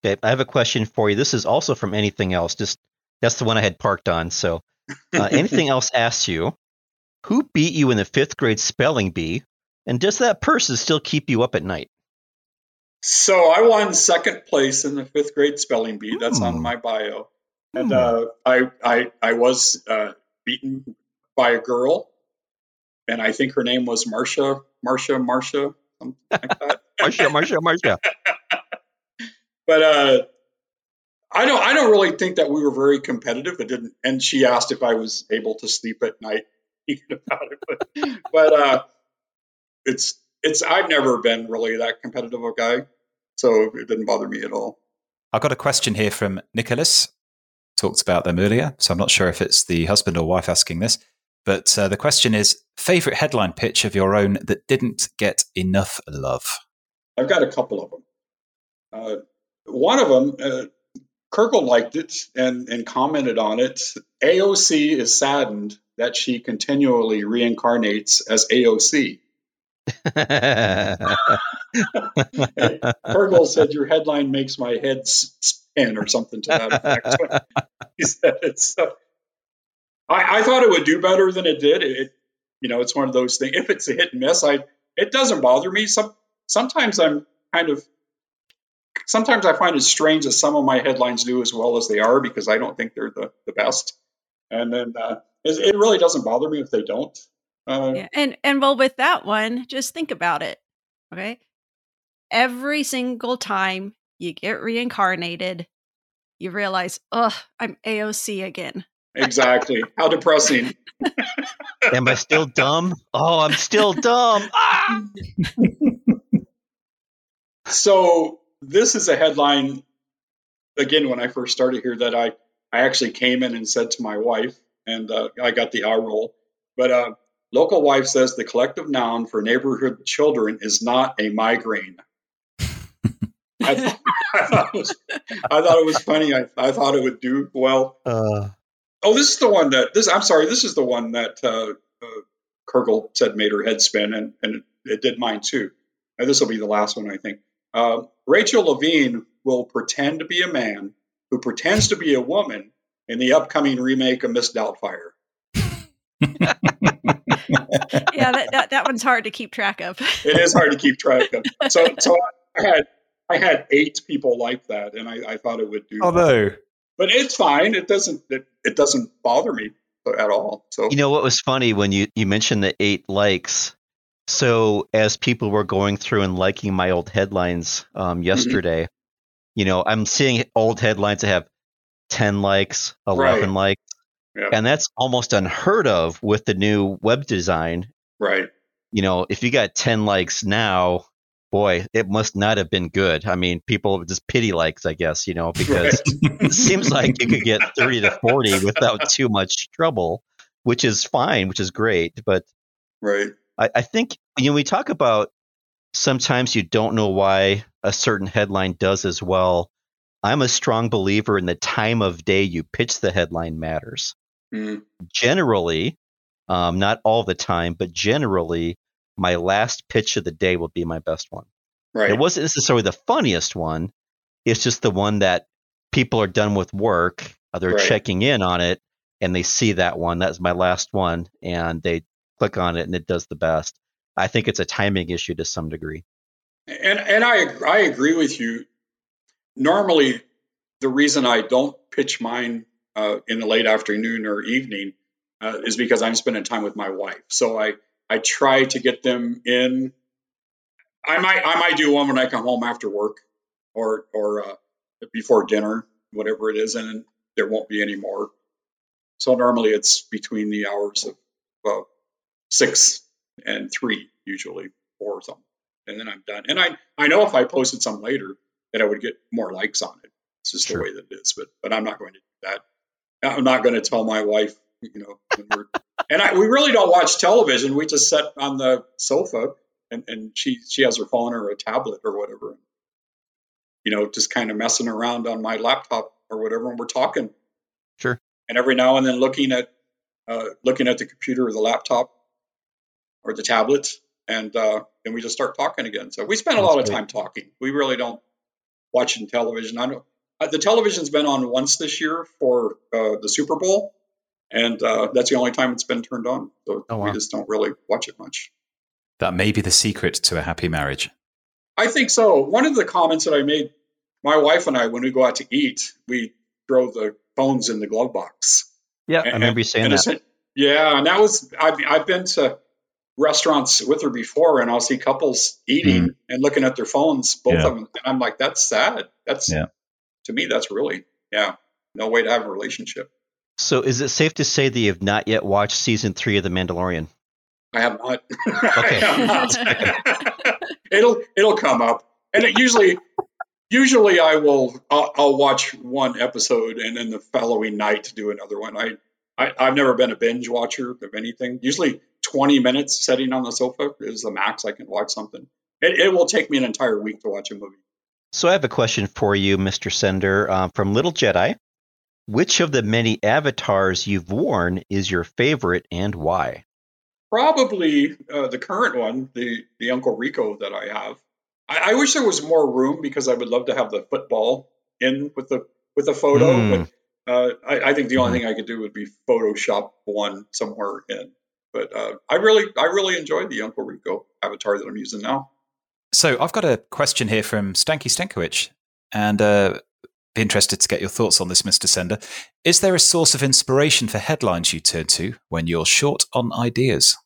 Okay, I have a question for you. This is also from Anything Else. Just that's the one I had parked on. So Anything Else asks you, who beat you in the 5th grade spelling bee, and does that person still keep you up at night? So I won 2nd place in the 5th grade spelling bee. That's on my bio, and I was beaten by a girl, and I think her name was Marcia, something like that. Marcia. But I don't really think that we were very competitive. It didn't, and she asked if I was able to sleep at night thinking about it. But it's I've never been really that competitive a guy, so it didn't bother me at all. I got a question here from Nicholas. Talked about them earlier, so I'm not sure if it's the husband or wife asking this. But the question is, favorite headline pitch of your own that didn't get enough love? I've got a couple of them. One of them, Kirgol liked it and commented on it. AOC is saddened that she continually reincarnates as AOC. Kirgol said, "Your headline makes my head spin," or something to that effect. He said it's... I thought it would do better than it did. It, you know, it's one of those things. If it's a hit and miss, it doesn't bother me. Sometimes I find it strange that some of my headlines do as well as they are, because I don't think they're the best. And then it really doesn't bother me if they don't. And with that one, just think about it. Okay, every single time you get reincarnated, you realize, oh, I'm AOC again. Exactly. How depressing. Am I still dumb? Oh, I'm still dumb. Ah! So this is a headline, again, when I first started here, that I actually came in and said to my wife, and I got the eye roll. But local wife says the collective noun for neighborhood children is not a migraine. I thought it was funny. I thought it would do well. Oh, this is the one that this. I'm sorry, this is the one that Kirgol said made her head spin, and it did mine too. Now, this will be the last one, I think. Rachel Levine will pretend to be a man who pretends to be a woman in the upcoming remake of Miss Doubtfire. Yeah, that one's hard to keep track of. It is hard to keep track of. So I had 8 people like that, and I thought it would do. Although. Well. But it's fine. It doesn't bother me at all. So you know what was funny when you mentioned the 8 likes. So as people were going through and liking my old headlines yesterday, you know, I'm seeing old headlines that have 10 likes, 11 likes, and that's almost unheard of with the new web design. Right. You know, if you got 10 likes now. Boy, it must not have been good. I mean, people just pity likes, I guess, you know, because it seems like you could get 30 to 40 without too much trouble, which is fine, which is great. But Right. I think, you know, we talk about sometimes you don't know why a certain headline does as well. I'm a strong believer in the time of day you pitch the headline matters. Mm-hmm. Generally, not all the time, but generally, my last pitch of the day will be my best one. Right. It wasn't necessarily the funniest one. It's just the one that people are done with work. They're right. checking in on it, and they see that one. That's my last one, and they click on it, and it does the best. I think it's a timing issue to some degree. And I agree with you. Normally, the reason I don't pitch mine in the late afternoon or evening is because I'm spending time with my wife. So I try to get them in. I might do one when I come home after work or before dinner, whatever it is, and there won't be any more. So normally it's between the hours of 6 and 3, usually, or something. And then I'm done. And I know if I posted some later that I would get more likes on it. It's just sure. the way that it is. But I'm not going to do that. I'm not going to tell my wife, you know. When we're, and we really don't watch television. We just sit on the sofa and she has her phone or a tablet or whatever. You know, just kind of messing around on my laptop or whatever, and we're talking. Sure. And every now and then looking at the computer or the laptop or the tablet, and we just start talking again. So we spend a lot of time talking. We really don't watching television. I know the television's been on once this year for the Super Bowl, and that's the only time it's been turned on. So we just don't really watch it much. That may be the secret to a happy marriage. I think so. One of the comments that I made, my wife and I, when we go out to eat, we throw the phones in the glove box. Yeah, I remember you saying that. Yeah, and that was, I've been to restaurants with her before, and I'll see couples eating and looking at their phones, both of them. And I'm like, that's sad. That's, to me, that's really, no way to have a relationship. So is it safe to say that you have not yet watched season 3 of The Mandalorian? I have not. Okay. It'll come up, and it usually I will. I'll watch one episode, and then the following night do another one. I've never been a binge watcher of anything. Usually 20 minutes sitting on the sofa is the max I can watch something. It will take me an entire week to watch a movie. So I have a question for you, Mr. Sender, from Little Jedi. Which of the many avatars you've worn is your favorite, and why? Probably the current one, the Uncle Rico that I have. I wish there was more room because I would love to have the football in with the photo. But I think the only thing I could do would be Photoshop one somewhere in. But I really enjoyed the Uncle Rico avatar that I'm using now. So I've got a question here from Stinky Stinkowitz, and be interested to get your thoughts on this, Mr. Sender. Is there a source of inspiration for headlines you turn to when you're short on ideas?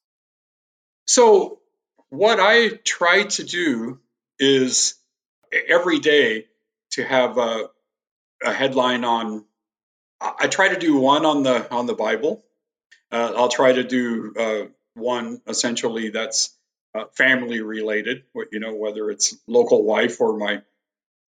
So what I try to do is every day to have a headline on. I try to do one on the Bible. I'll try to do one essentially that's family related. You know, whether it's local wife or my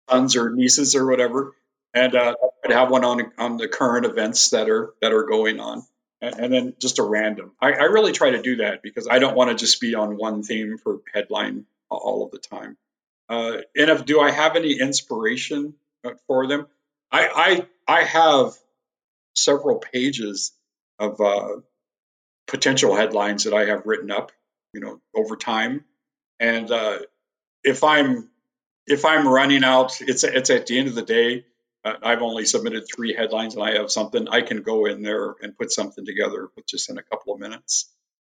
sons or nieces or whatever, and I'll have one on the current events that are going on. And then just a random. I really try to do that because I don't want to just be on one theme for headline all of the time. And do I have any inspiration for them? I have several pages of potential headlines that I have written up, you know, over time. And if I'm running out, it's at the end of the day. I've only submitted 3 headlines, and I have something. I can go in there and put something together just in a couple of minutes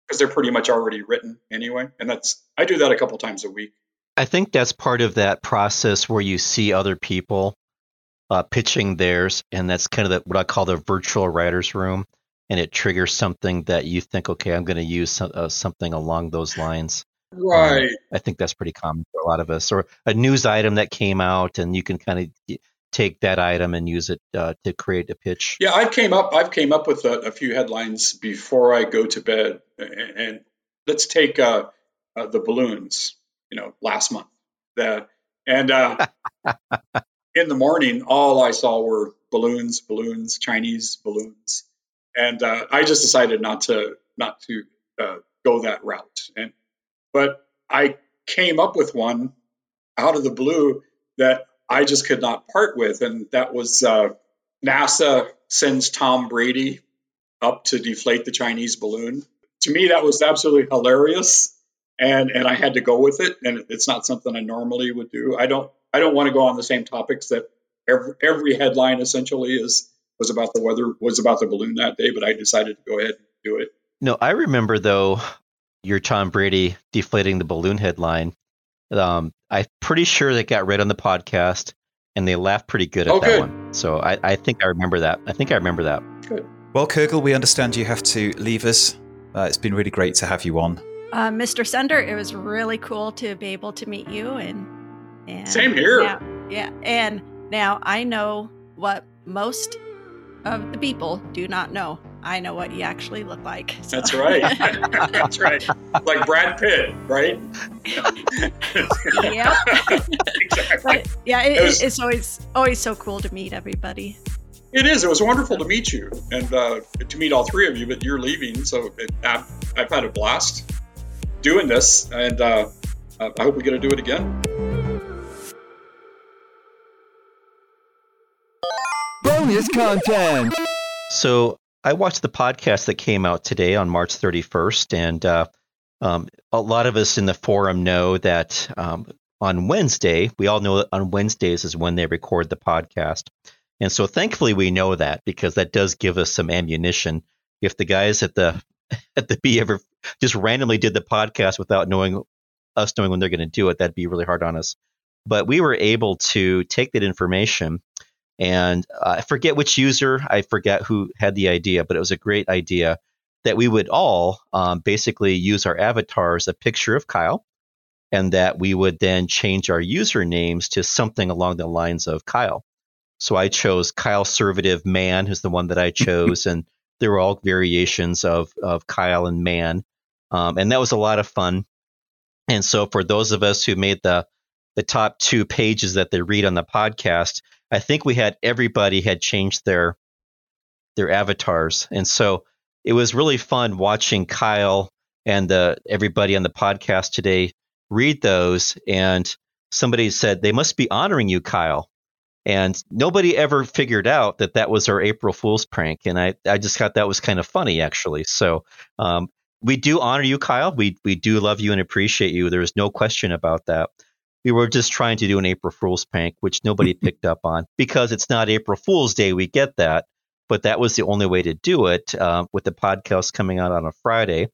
because they're pretty much already written anyway. And I do that a couple times a week. I think that's part of that process where you see other people pitching theirs, and that's kind of what I call the virtual writer's room, and it triggers something that you think, okay, I'm going to use something along those lines. Right. I think that's pretty common for a lot of us. Or a news item that came out, and you can kind of take that item and use it to create a pitch. Yeah, I've came up with a few headlines before I go to bed. And let's take the balloons, you know, last month. In the morning, all I saw were balloons, Chinese balloons. And I just decided not to go that route. But I came up with one out of the blue that I just could not part with, and that was NASA sends Tom Brady up to deflate the Chinese balloon. To me, that was absolutely hilarious, and I had to go with it. And it's not something I normally would do. I don't want to go on the same topics that every headline essentially was about the weather, was about the balloon that day. But I decided to go ahead and do it. No, I remember though your Tom Brady deflating the balloon headline. I'm pretty sure that got read on the podcast, and they laughed pretty good at that one. So I think I remember that. Good. Well, Kirgol, we understand you have to leave us. It's been really great to have you on. Mr. Sender, it was really cool to be able to meet you. And same here. Yeah. And now I know what most of the people do not know. I know what you actually look like. So. That's right. That's right. Like Brad Pitt, right? Yeah. Exactly. But, yeah, it's always so cool to meet everybody. It is. It was wonderful to meet you and to meet all three of you, but you're leaving. So I've had a blast doing this, and I hope we get to do it again. Bonus content. So I watched the podcast that came out today on March 31st, and a lot of us in the forum know that on Wednesday, we all know that on Wednesdays is when they record the podcast. And so thankfully we know that, because that does give us some ammunition. If the guys at the Bee ever just randomly did the podcast without knowing when they're going to do it, that'd be really hard on us. But we were able to take that information, and I forget which user, I forget who had the idea, but it was a great idea that we would all basically use our avatars, a picture of Kyle, and that we would then change our usernames to something along the lines of Kyle. So I chose Kyle Servative Man, who's the one that I chose, and there were all variations of Kyle and Man, and that was a lot of fun. And so for those of us who made the top two pages that they read on the podcast, I think we had everybody had changed their avatars, and so it was really fun watching Kyle and everybody on the podcast today read those. And somebody said, "They must be honoring you, Kyle." And nobody ever figured out that was our April Fool's prank. And I just thought that was kind of funny, actually. So we do honor you, Kyle. We do love you and appreciate you. There is no question about that. We were just trying to do an April Fool's prank, which nobody picked up on, because it's not April Fool's Day. We get that. But that was the only way to do it with the podcast coming out on a Friday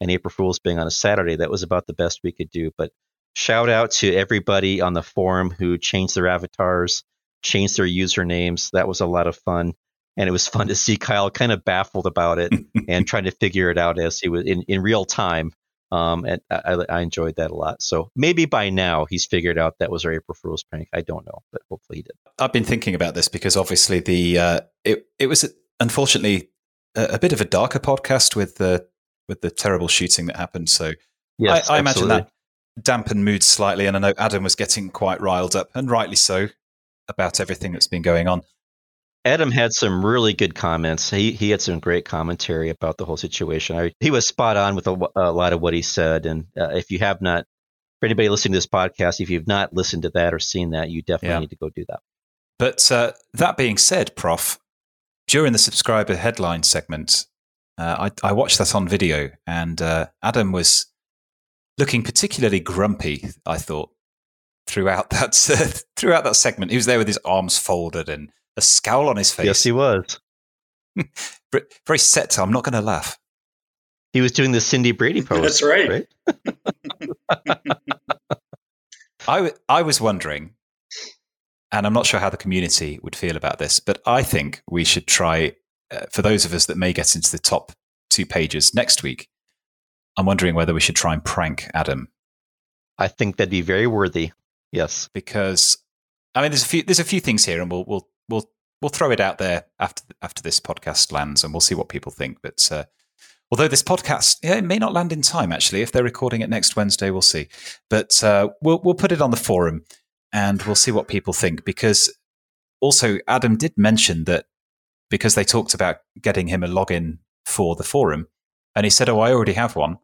and April Fool's being on a Saturday. That was about the best we could do. But shout out to everybody on the forum who changed their avatars, change their usernames. That was a lot of fun. And it was fun to see Kyle kind of baffled about it and trying to figure it out as he was in real time. And I enjoyed that a lot. So maybe by now he's figured out that was our April Fool's prank. I don't know, but hopefully he did. I've been thinking about this because obviously it was unfortunately a bit of a darker podcast with the terrible shooting that happened. So yes, I imagine that dampened mood slightly. And I know Adam was getting quite riled up, and rightly so, about everything that's been going on. Adam had some really good comments. He had some great commentary about the whole situation. He was spot on with a lot of what he said. And if you have not, for anybody listening to this podcast, if you've not listened to that or seen that, you definitely need to go do that. But that being said, Prof, during the subscriber headline segment, I watched that on video, and Adam was looking particularly grumpy, I thought. Throughout that segment, he was there with his arms folded and a scowl on his face. Yes, he was. Very set. I'm not going to laugh. He was doing the Cindy Brady pose. That's right? I was wondering, and I'm not sure how the community would feel about this, but I think we should try, for those of us that may get into the top two pages next week, I'm wondering whether we should try and prank Adam. I think that'd be very worthy. Yes, because I mean, there's a few things here, and we'll throw it out there after this podcast lands, and we'll see what people think. But although this podcast, it may not land in time, actually. If they're recording it next Wednesday, we'll see. But we'll put it on the forum, and we'll see what people think. Because also, Adam did mention that because they talked about getting him a login for the forum, and he said, "Oh, I already have one,"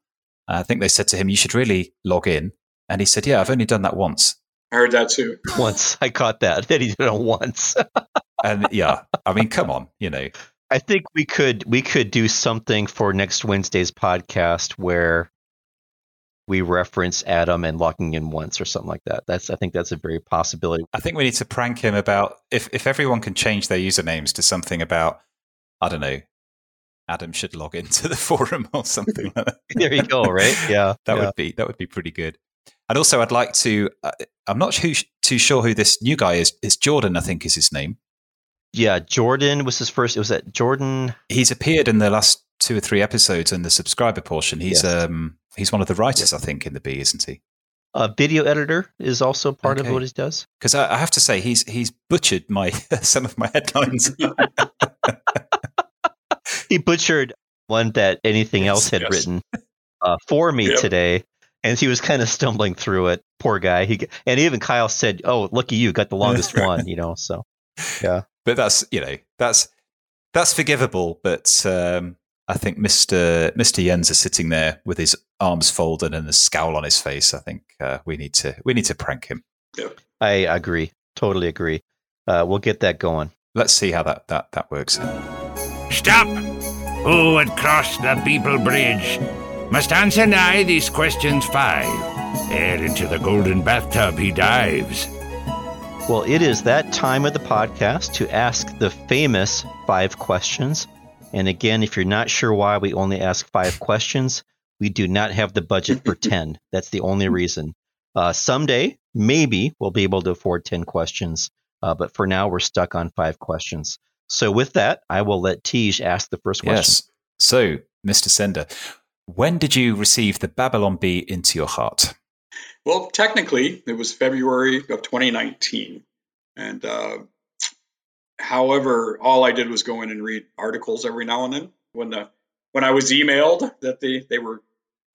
I think they said to him, you should really log in. And he said, yeah, I've only done that once. I heard that too. Once. I caught that. That he did it once. And yeah, I mean, come on, you know. I think we could do something for next Wednesday's podcast where we reference Adam and logging in once or something like that. I think that's a very possibility. I think we need to prank him about if everyone can change their usernames to something about, I don't know, Adam should log into the forum or something like that. There you go, right? Yeah. That would be pretty good. And also I'd like to, I'm not too sure who this new guy is. It's Jordan, I think is his name. Yeah, Jordan was his first. It was that Jordan. He's appeared in the last 2 or 3 episodes in the subscriber portion. He's one of the writers, I think, in the Bee, isn't he? A video editor is also part of what he does. Because I have to say, he's butchered some of my headlines. He butchered one that anything else had written for me today, and he was kind of stumbling through it. Poor guy. And even Kyle said, "Oh, lucky you, got the longest one." You know, so yeah. But that's forgivable. But I think Mr. Jens is sitting there with his arms folded and a scowl on his face. I think we need to prank him. Yeah. I agree, totally agree. We'll get that going. Let's see how that works. Stop! Who had crossed the Beeple Bridge must answer nigh these questions 5. Ere into the golden bathtub he dives. Well, it is that time of the podcast to ask the famous 5 questions. And again, if you're not sure why we only ask 5 questions, we do not have the budget for 10. That's the only reason. Someday, maybe we'll be able to afford 10 questions. But for now, we're stuck on 5 questions. So with that, I will let Teej ask the first question. Yes. So, Mr. Sender, when did you receive the Rabalon B into your heart? Well, technically, it was February of 2019. And however, all I did was go in and read articles every now and then when I was emailed that they were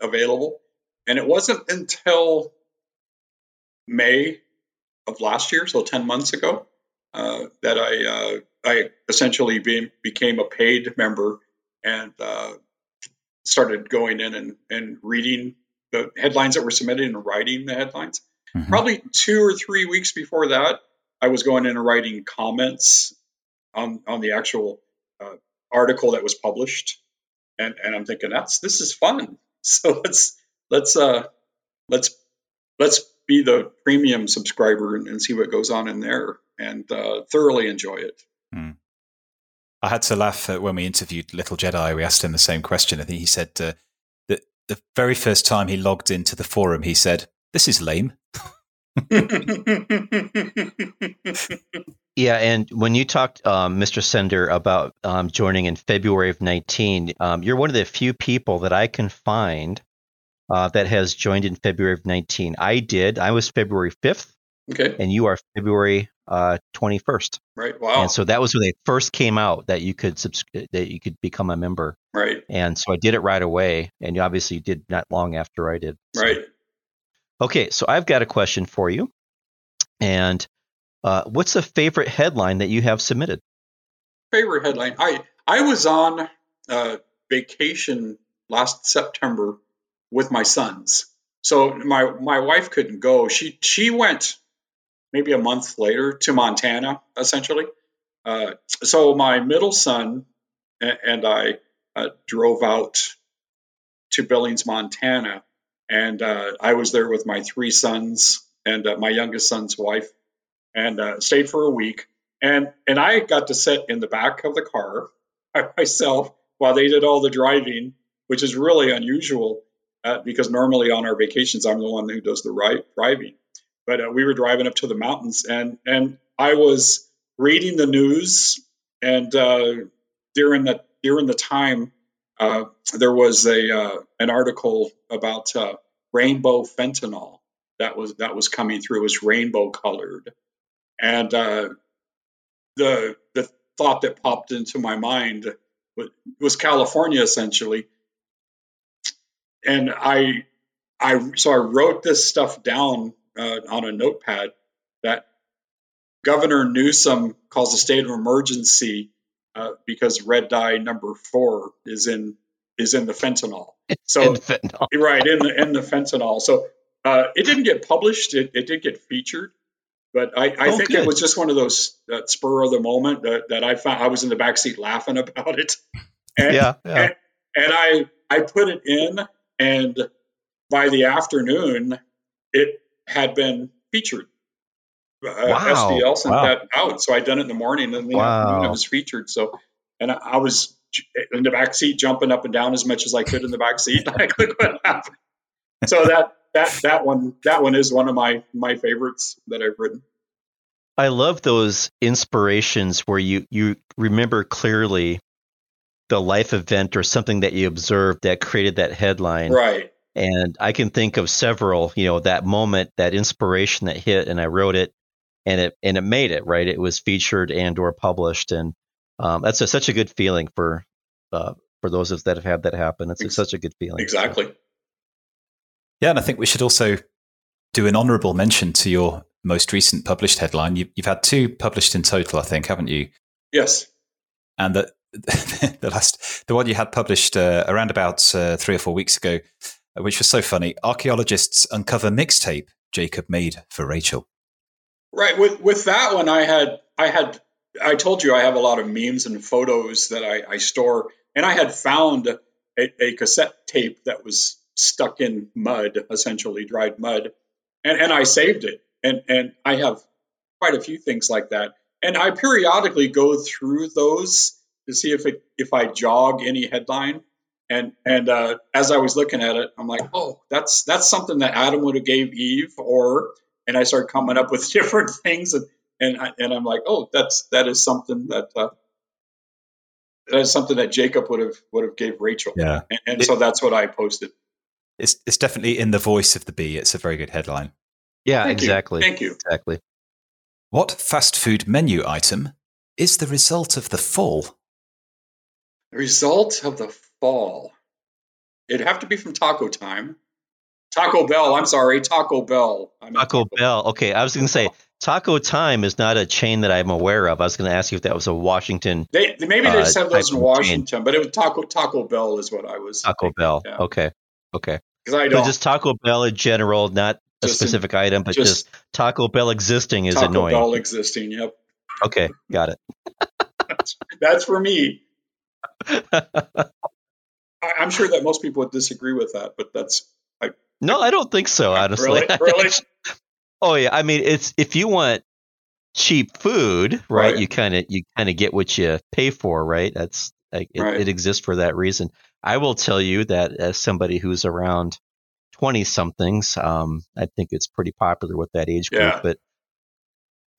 available. And it wasn't until May of last year, so 10 months ago, that I essentially became a paid member and started going in and reading the headlines that were submitted and writing the headlines. Mm-hmm. Probably 2 or 3 weeks before that, I was going in and writing comments on the actual article that was published, and I'm thinking this is fun. So let's be the premium subscriber and see what goes on in there, and thoroughly enjoy it. Mm. I had to laugh when we interviewed Little Jedi. We asked him the same question. I think he said. The very first time he logged into the forum, he said, "This is lame." Yeah, and when you talked, Mr. Sender, about joining in February of 19, you're one of the few people that I can find that has joined in February of 19. I did. I was February 5th, okay, and you are February 21st. Right. Wow. And so that was when they first came out that you could become a member. Right. And so I did it right away, and you obviously did not long after I did. So. Right. Okay, so I've got a question for you. And what's a favorite headline that you have submitted? Favorite headline? I was on vacation last September with my sons. So my wife couldn't go. She went maybe a month later to Montana, essentially. So my middle son and I drove out to Billings, Montana, and I was there with my 3 sons and my youngest son's wife, and stayed for a week. And I got to sit in the back of the car by myself while they did all the driving, which is really unusual because normally on our vacations, I'm the one who does the driving. But we were driving up to the mountains, and I was reading the news, and during the time, there was an article about rainbow fentanyl that was coming through. It was rainbow colored, and the thought that popped into my mind was California essentially, and I wrote this stuff down on a notepad that Governor Newsom calls a state of emergency. Because red dye number 4 is in is in the fentanyl. So fentanyl. Right, in the fentanyl. So it didn't get published. It did get featured. But I think it was just one of those spur of the moment that I found. I was in the backseat laughing about it. And, yeah. And I put it in, and by the afternoon, it had been featured. SDL sent that out. So I done it in the morning, and the afternoon it was featured. So, and I was in the backseat jumping up and down as much as I could in the backseat. I couldn't what happened. So that one is one of my favorites that I've written. I love those inspirations where you remember clearly the life event or something that you observed that created that headline. Right. And I can think of several, that moment, that inspiration that hit, and I wrote it, and it made it, right? It was featured and or published, and that's such a good feeling for those that have had that happen. It's such a good feeling. Exactly. So. Yeah, and I think we should also do an honorable mention to your most recent published headline. You've had two published in total, I think, haven't you? Yes. And the one you had published around about 3 or 4 weeks ago, which was so funny, archaeologists uncover mixtape Jacob made for Rachel. Right. With that one, I told you I have a lot of memes and photos that I store, and I had found a cassette tape that was stuck in mud, essentially dried mud, and I saved it, and I have quite a few things like that, and I periodically go through those to see if I jog any headline, and as I was looking at it, I'm like, oh, that's something that Adam would have gave Eve, and I started coming up with different things, and I'm like, oh, that is something that. That's something that Jacob would have gave Rachel. Yeah. And so that's what I posted. It's definitely in the voice of the bee. It's a very good headline. Yeah, exactly. Thank you. Exactly. What fast food menu item is the result of the fall? The result of the fall. It'd have to be from Taco Time. Taco Bell. I'm sorry. Taco Bell. Taco Bell. Okay. I was going to say Taco Time is not a chain that I'm aware of. I was going to ask you if that was a Washington. Maybe they just have those in Washington, chain. But it was Taco Bell is what I was. Taco Bell. Yeah. Okay. So just Taco Bell in general, not just a specific item, but just Taco Bell existing is annoying. Taco Bell existing, yep. Okay, got it. That's for me. I'm sure that most people would disagree with that, but that's. No, I don't think so, honestly. Really? Oh, yeah. I mean, it's if you want cheap food, right? You kind of get what you pay for, right? That's it exists for that reason. I will tell you that as somebody who's around 20-somethings, I think it's pretty popular with that age group. Yeah. But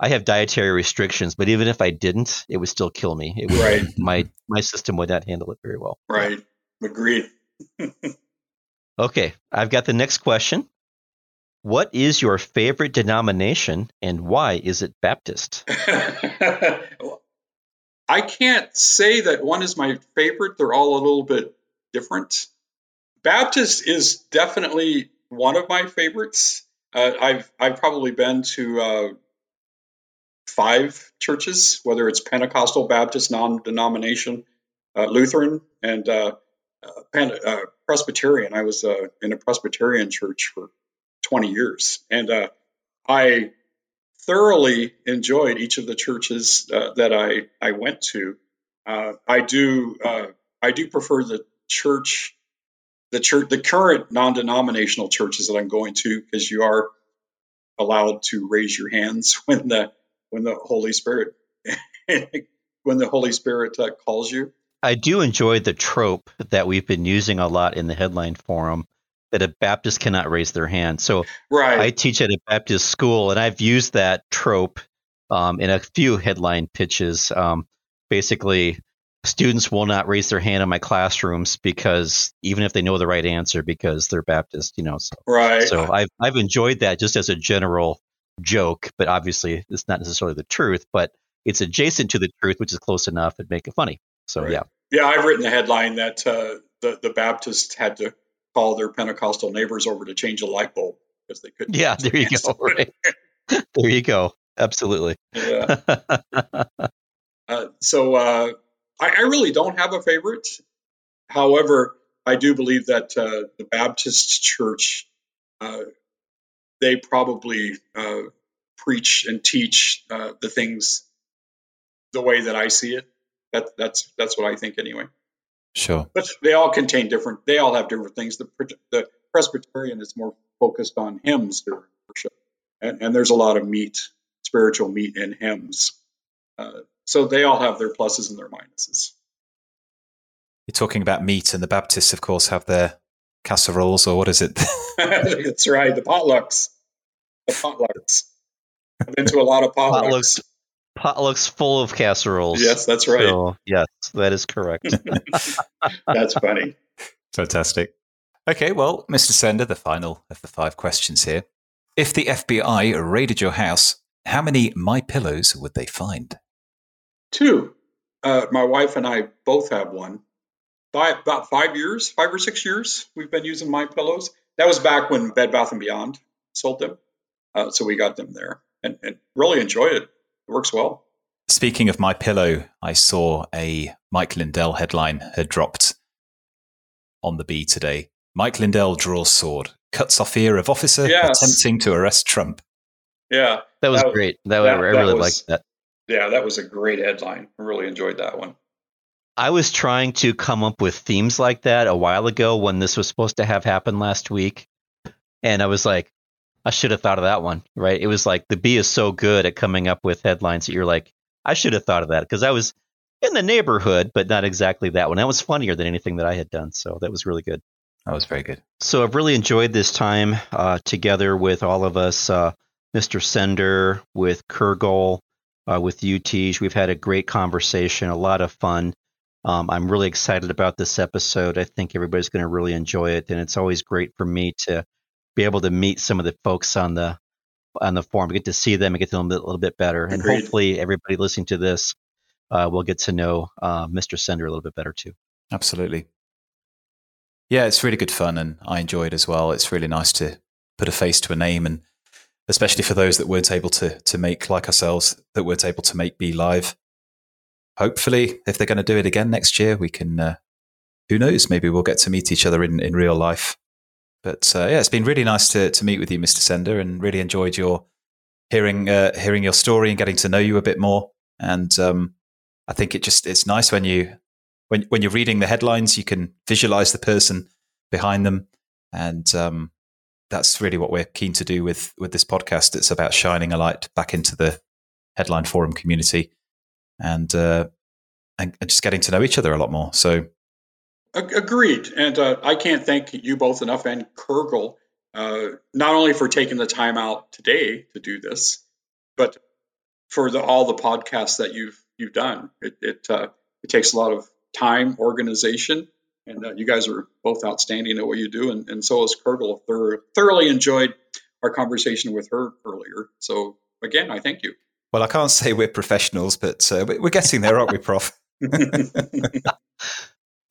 I have dietary restrictions, but even if I didn't, it would still kill me. It would, my system would not handle it very well. Right. Agreed. Okay, I've got the next question. What is your favorite denomination, and why is it Baptist? I can't say that one is my favorite. They're all a little bit different. Baptist is definitely one of my favorites. I've probably been to 5 churches, whether it's Pentecostal, Baptist, non-denomination, Lutheran, and Presbyterian. I was in a Presbyterian church for 20 years, and I thoroughly enjoyed each of the churches that I went to. I do prefer the current non-denominational churches that I'm going to, because you are allowed to raise your hands when the Holy Spirit calls you. I do enjoy the trope that we've been using a lot in the headline forum that a Baptist cannot raise their hand. So I teach at a Baptist school, and I've used that trope in a few headline pitches. Basically, students will not raise their hand in my classrooms because even if they know the right answer, because they're Baptist, So, so I've enjoyed that just as a general joke, but obviously it's not necessarily the truth, but it's adjacent to the truth, which is close enough and make it funny. So, Yeah, I've written the headline that the Baptists had to call their Pentecostal neighbors over to change a light bulb because they couldn't. Yeah, there you go. Right. There you go. Absolutely. Yeah. So I really don't have a favorite. However, I do believe that the Baptist Church, they probably preach and teach the things the way that I see it. That's what I think anyway. Sure. But they all contain different. They all have different things. The Presbyterian is more focused on hymns during worship, and there's a lot of meat, spiritual meat in hymns. So they all have their pluses and their minuses. You're talking about meat, and the Baptists, of course, have their casseroles, or what is it? That's right, the potlucks. The potlucks. I've been to a lot of potlucks. Potlucks full of casseroles. Yes, that's right. So, yes, that is correct. That's funny. Fantastic. Okay, well, Mr. Sender, the final of the five questions here. If the FBI raided your house, how many My Pillows would they find? 2. My wife and I both have one. About 5 or 6 years, we've been using My Pillows. That was back when Bed Bath & Beyond sold them. So we got them there and really enjoy it. It works well. Speaking of My Pillow, I saw a Mike Lindell headline had dropped on the Bee today. Mike Lindell draws sword, cuts off ear of officer attempting to arrest Trump. Yeah. That was great. I really liked that. Yeah, that was a great headline. I really enjoyed that one. I was trying to come up with themes like that a while ago when this was supposed to have happened last week. And I was like, I should have thought of that one, right? It was like the Bee is so good at coming up with headlines that you're like, I should have thought of that because I was in the neighborhood, but not exactly that one. That was funnier than anything that I had done. So that was really good. That was very good. So I've really enjoyed this time together with all of us, Mr. Sender, with Kirgol, with you, Teej. We've had a great conversation, a lot of fun. I'm really excited about this episode. I think everybody's going to really enjoy it, and it's always great for me to be able to meet some of the folks on the forum. We get to see them and get to know them a little bit better, and hopefully everybody listening to this will get to know Mr. Sender a little bit better too. Absolutely. Yeah, it's really good fun, and I enjoy it as well. It's really nice to put a face to a name, and especially for those that weren't able to make, like ourselves, that weren't able to make Bee Live. Hopefully, if they're going to do it again next year, we can, who knows, maybe we'll get to meet each other in real life. But yeah, it's been really nice to meet with you, Mr. Sender, and really enjoyed your hearing your story and getting to know you a bit more. And I think it's nice when you... When you're reading the headlines, you can visualize the person behind them. And that's really what we're keen to do with this podcast. It's about shining a light back into the headline forum community and just getting to know each other a lot more. So agreed. And I can't thank you both enough and Kirgol, not only for taking the time out today to do this, but for all the podcasts that you've done. It takes a lot of time, organization, and you guys are both outstanding at what you do, and so is Kirgol. Thoroughly enjoyed our conversation with her earlier. So again, I thank you. Well, I can't say we're professionals, but we're getting there, aren't we, Prof?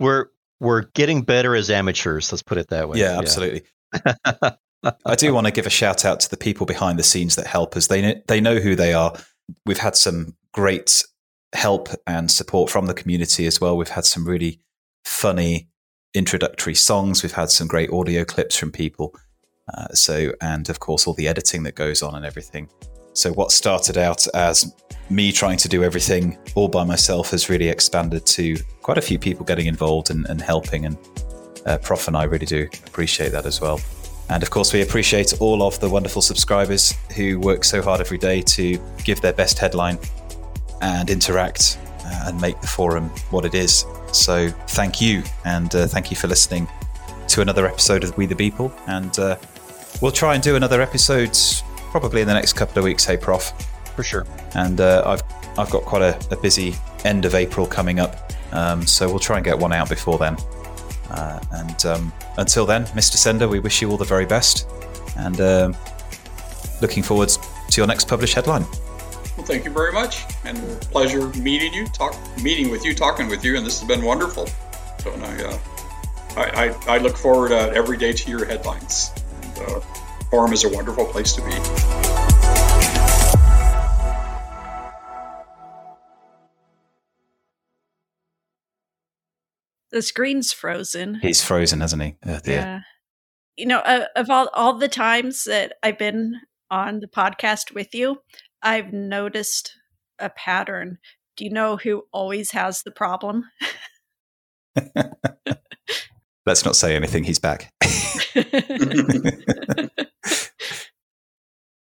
We're getting better as amateurs. Let's put it that way. Yeah, absolutely. I do want to give a shout out to the people behind the scenes that help us. They know who they are. We've had some great help and support from the community as well. We've had some really funny introductory songs. We've had some great audio clips from people. And of course, all the editing that goes on and everything. So what started out as me trying to do everything all by myself has really expanded to quite a few people getting involved and helping. And Prof and I really do appreciate that as well. And of course, we appreciate all of the wonderful subscribers who work so hard every day to give their best headline and interact and make the forum what it is. So thank you, and thank you for listening to another episode of We the People, and we'll try and do another episode probably in the next couple of weeks, hey Prof? For sure. And I've got quite a busy end of April coming up, so we'll try and get one out before then. Until then, Mr. Sender, we wish you all the very best, and looking forward to your next published headline. Well, thank you very much, and pleasure meeting with you, and this has been wonderful. So, and I look forward every day to your headlines. And, forum is a wonderful place to be. The screen's frozen. He's frozen, hasn't he? Oh, dear. Yeah. You know, of all the times that I've been on the podcast with you, I've noticed a pattern. Do you know who always has the problem? Let's not say anything. He's back.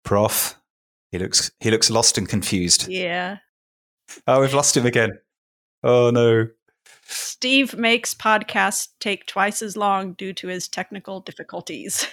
Prof, he looks lost and confused. Yeah. Oh, we've lost him again. Oh, no. Steve makes podcasts take twice as long due to his technical difficulties.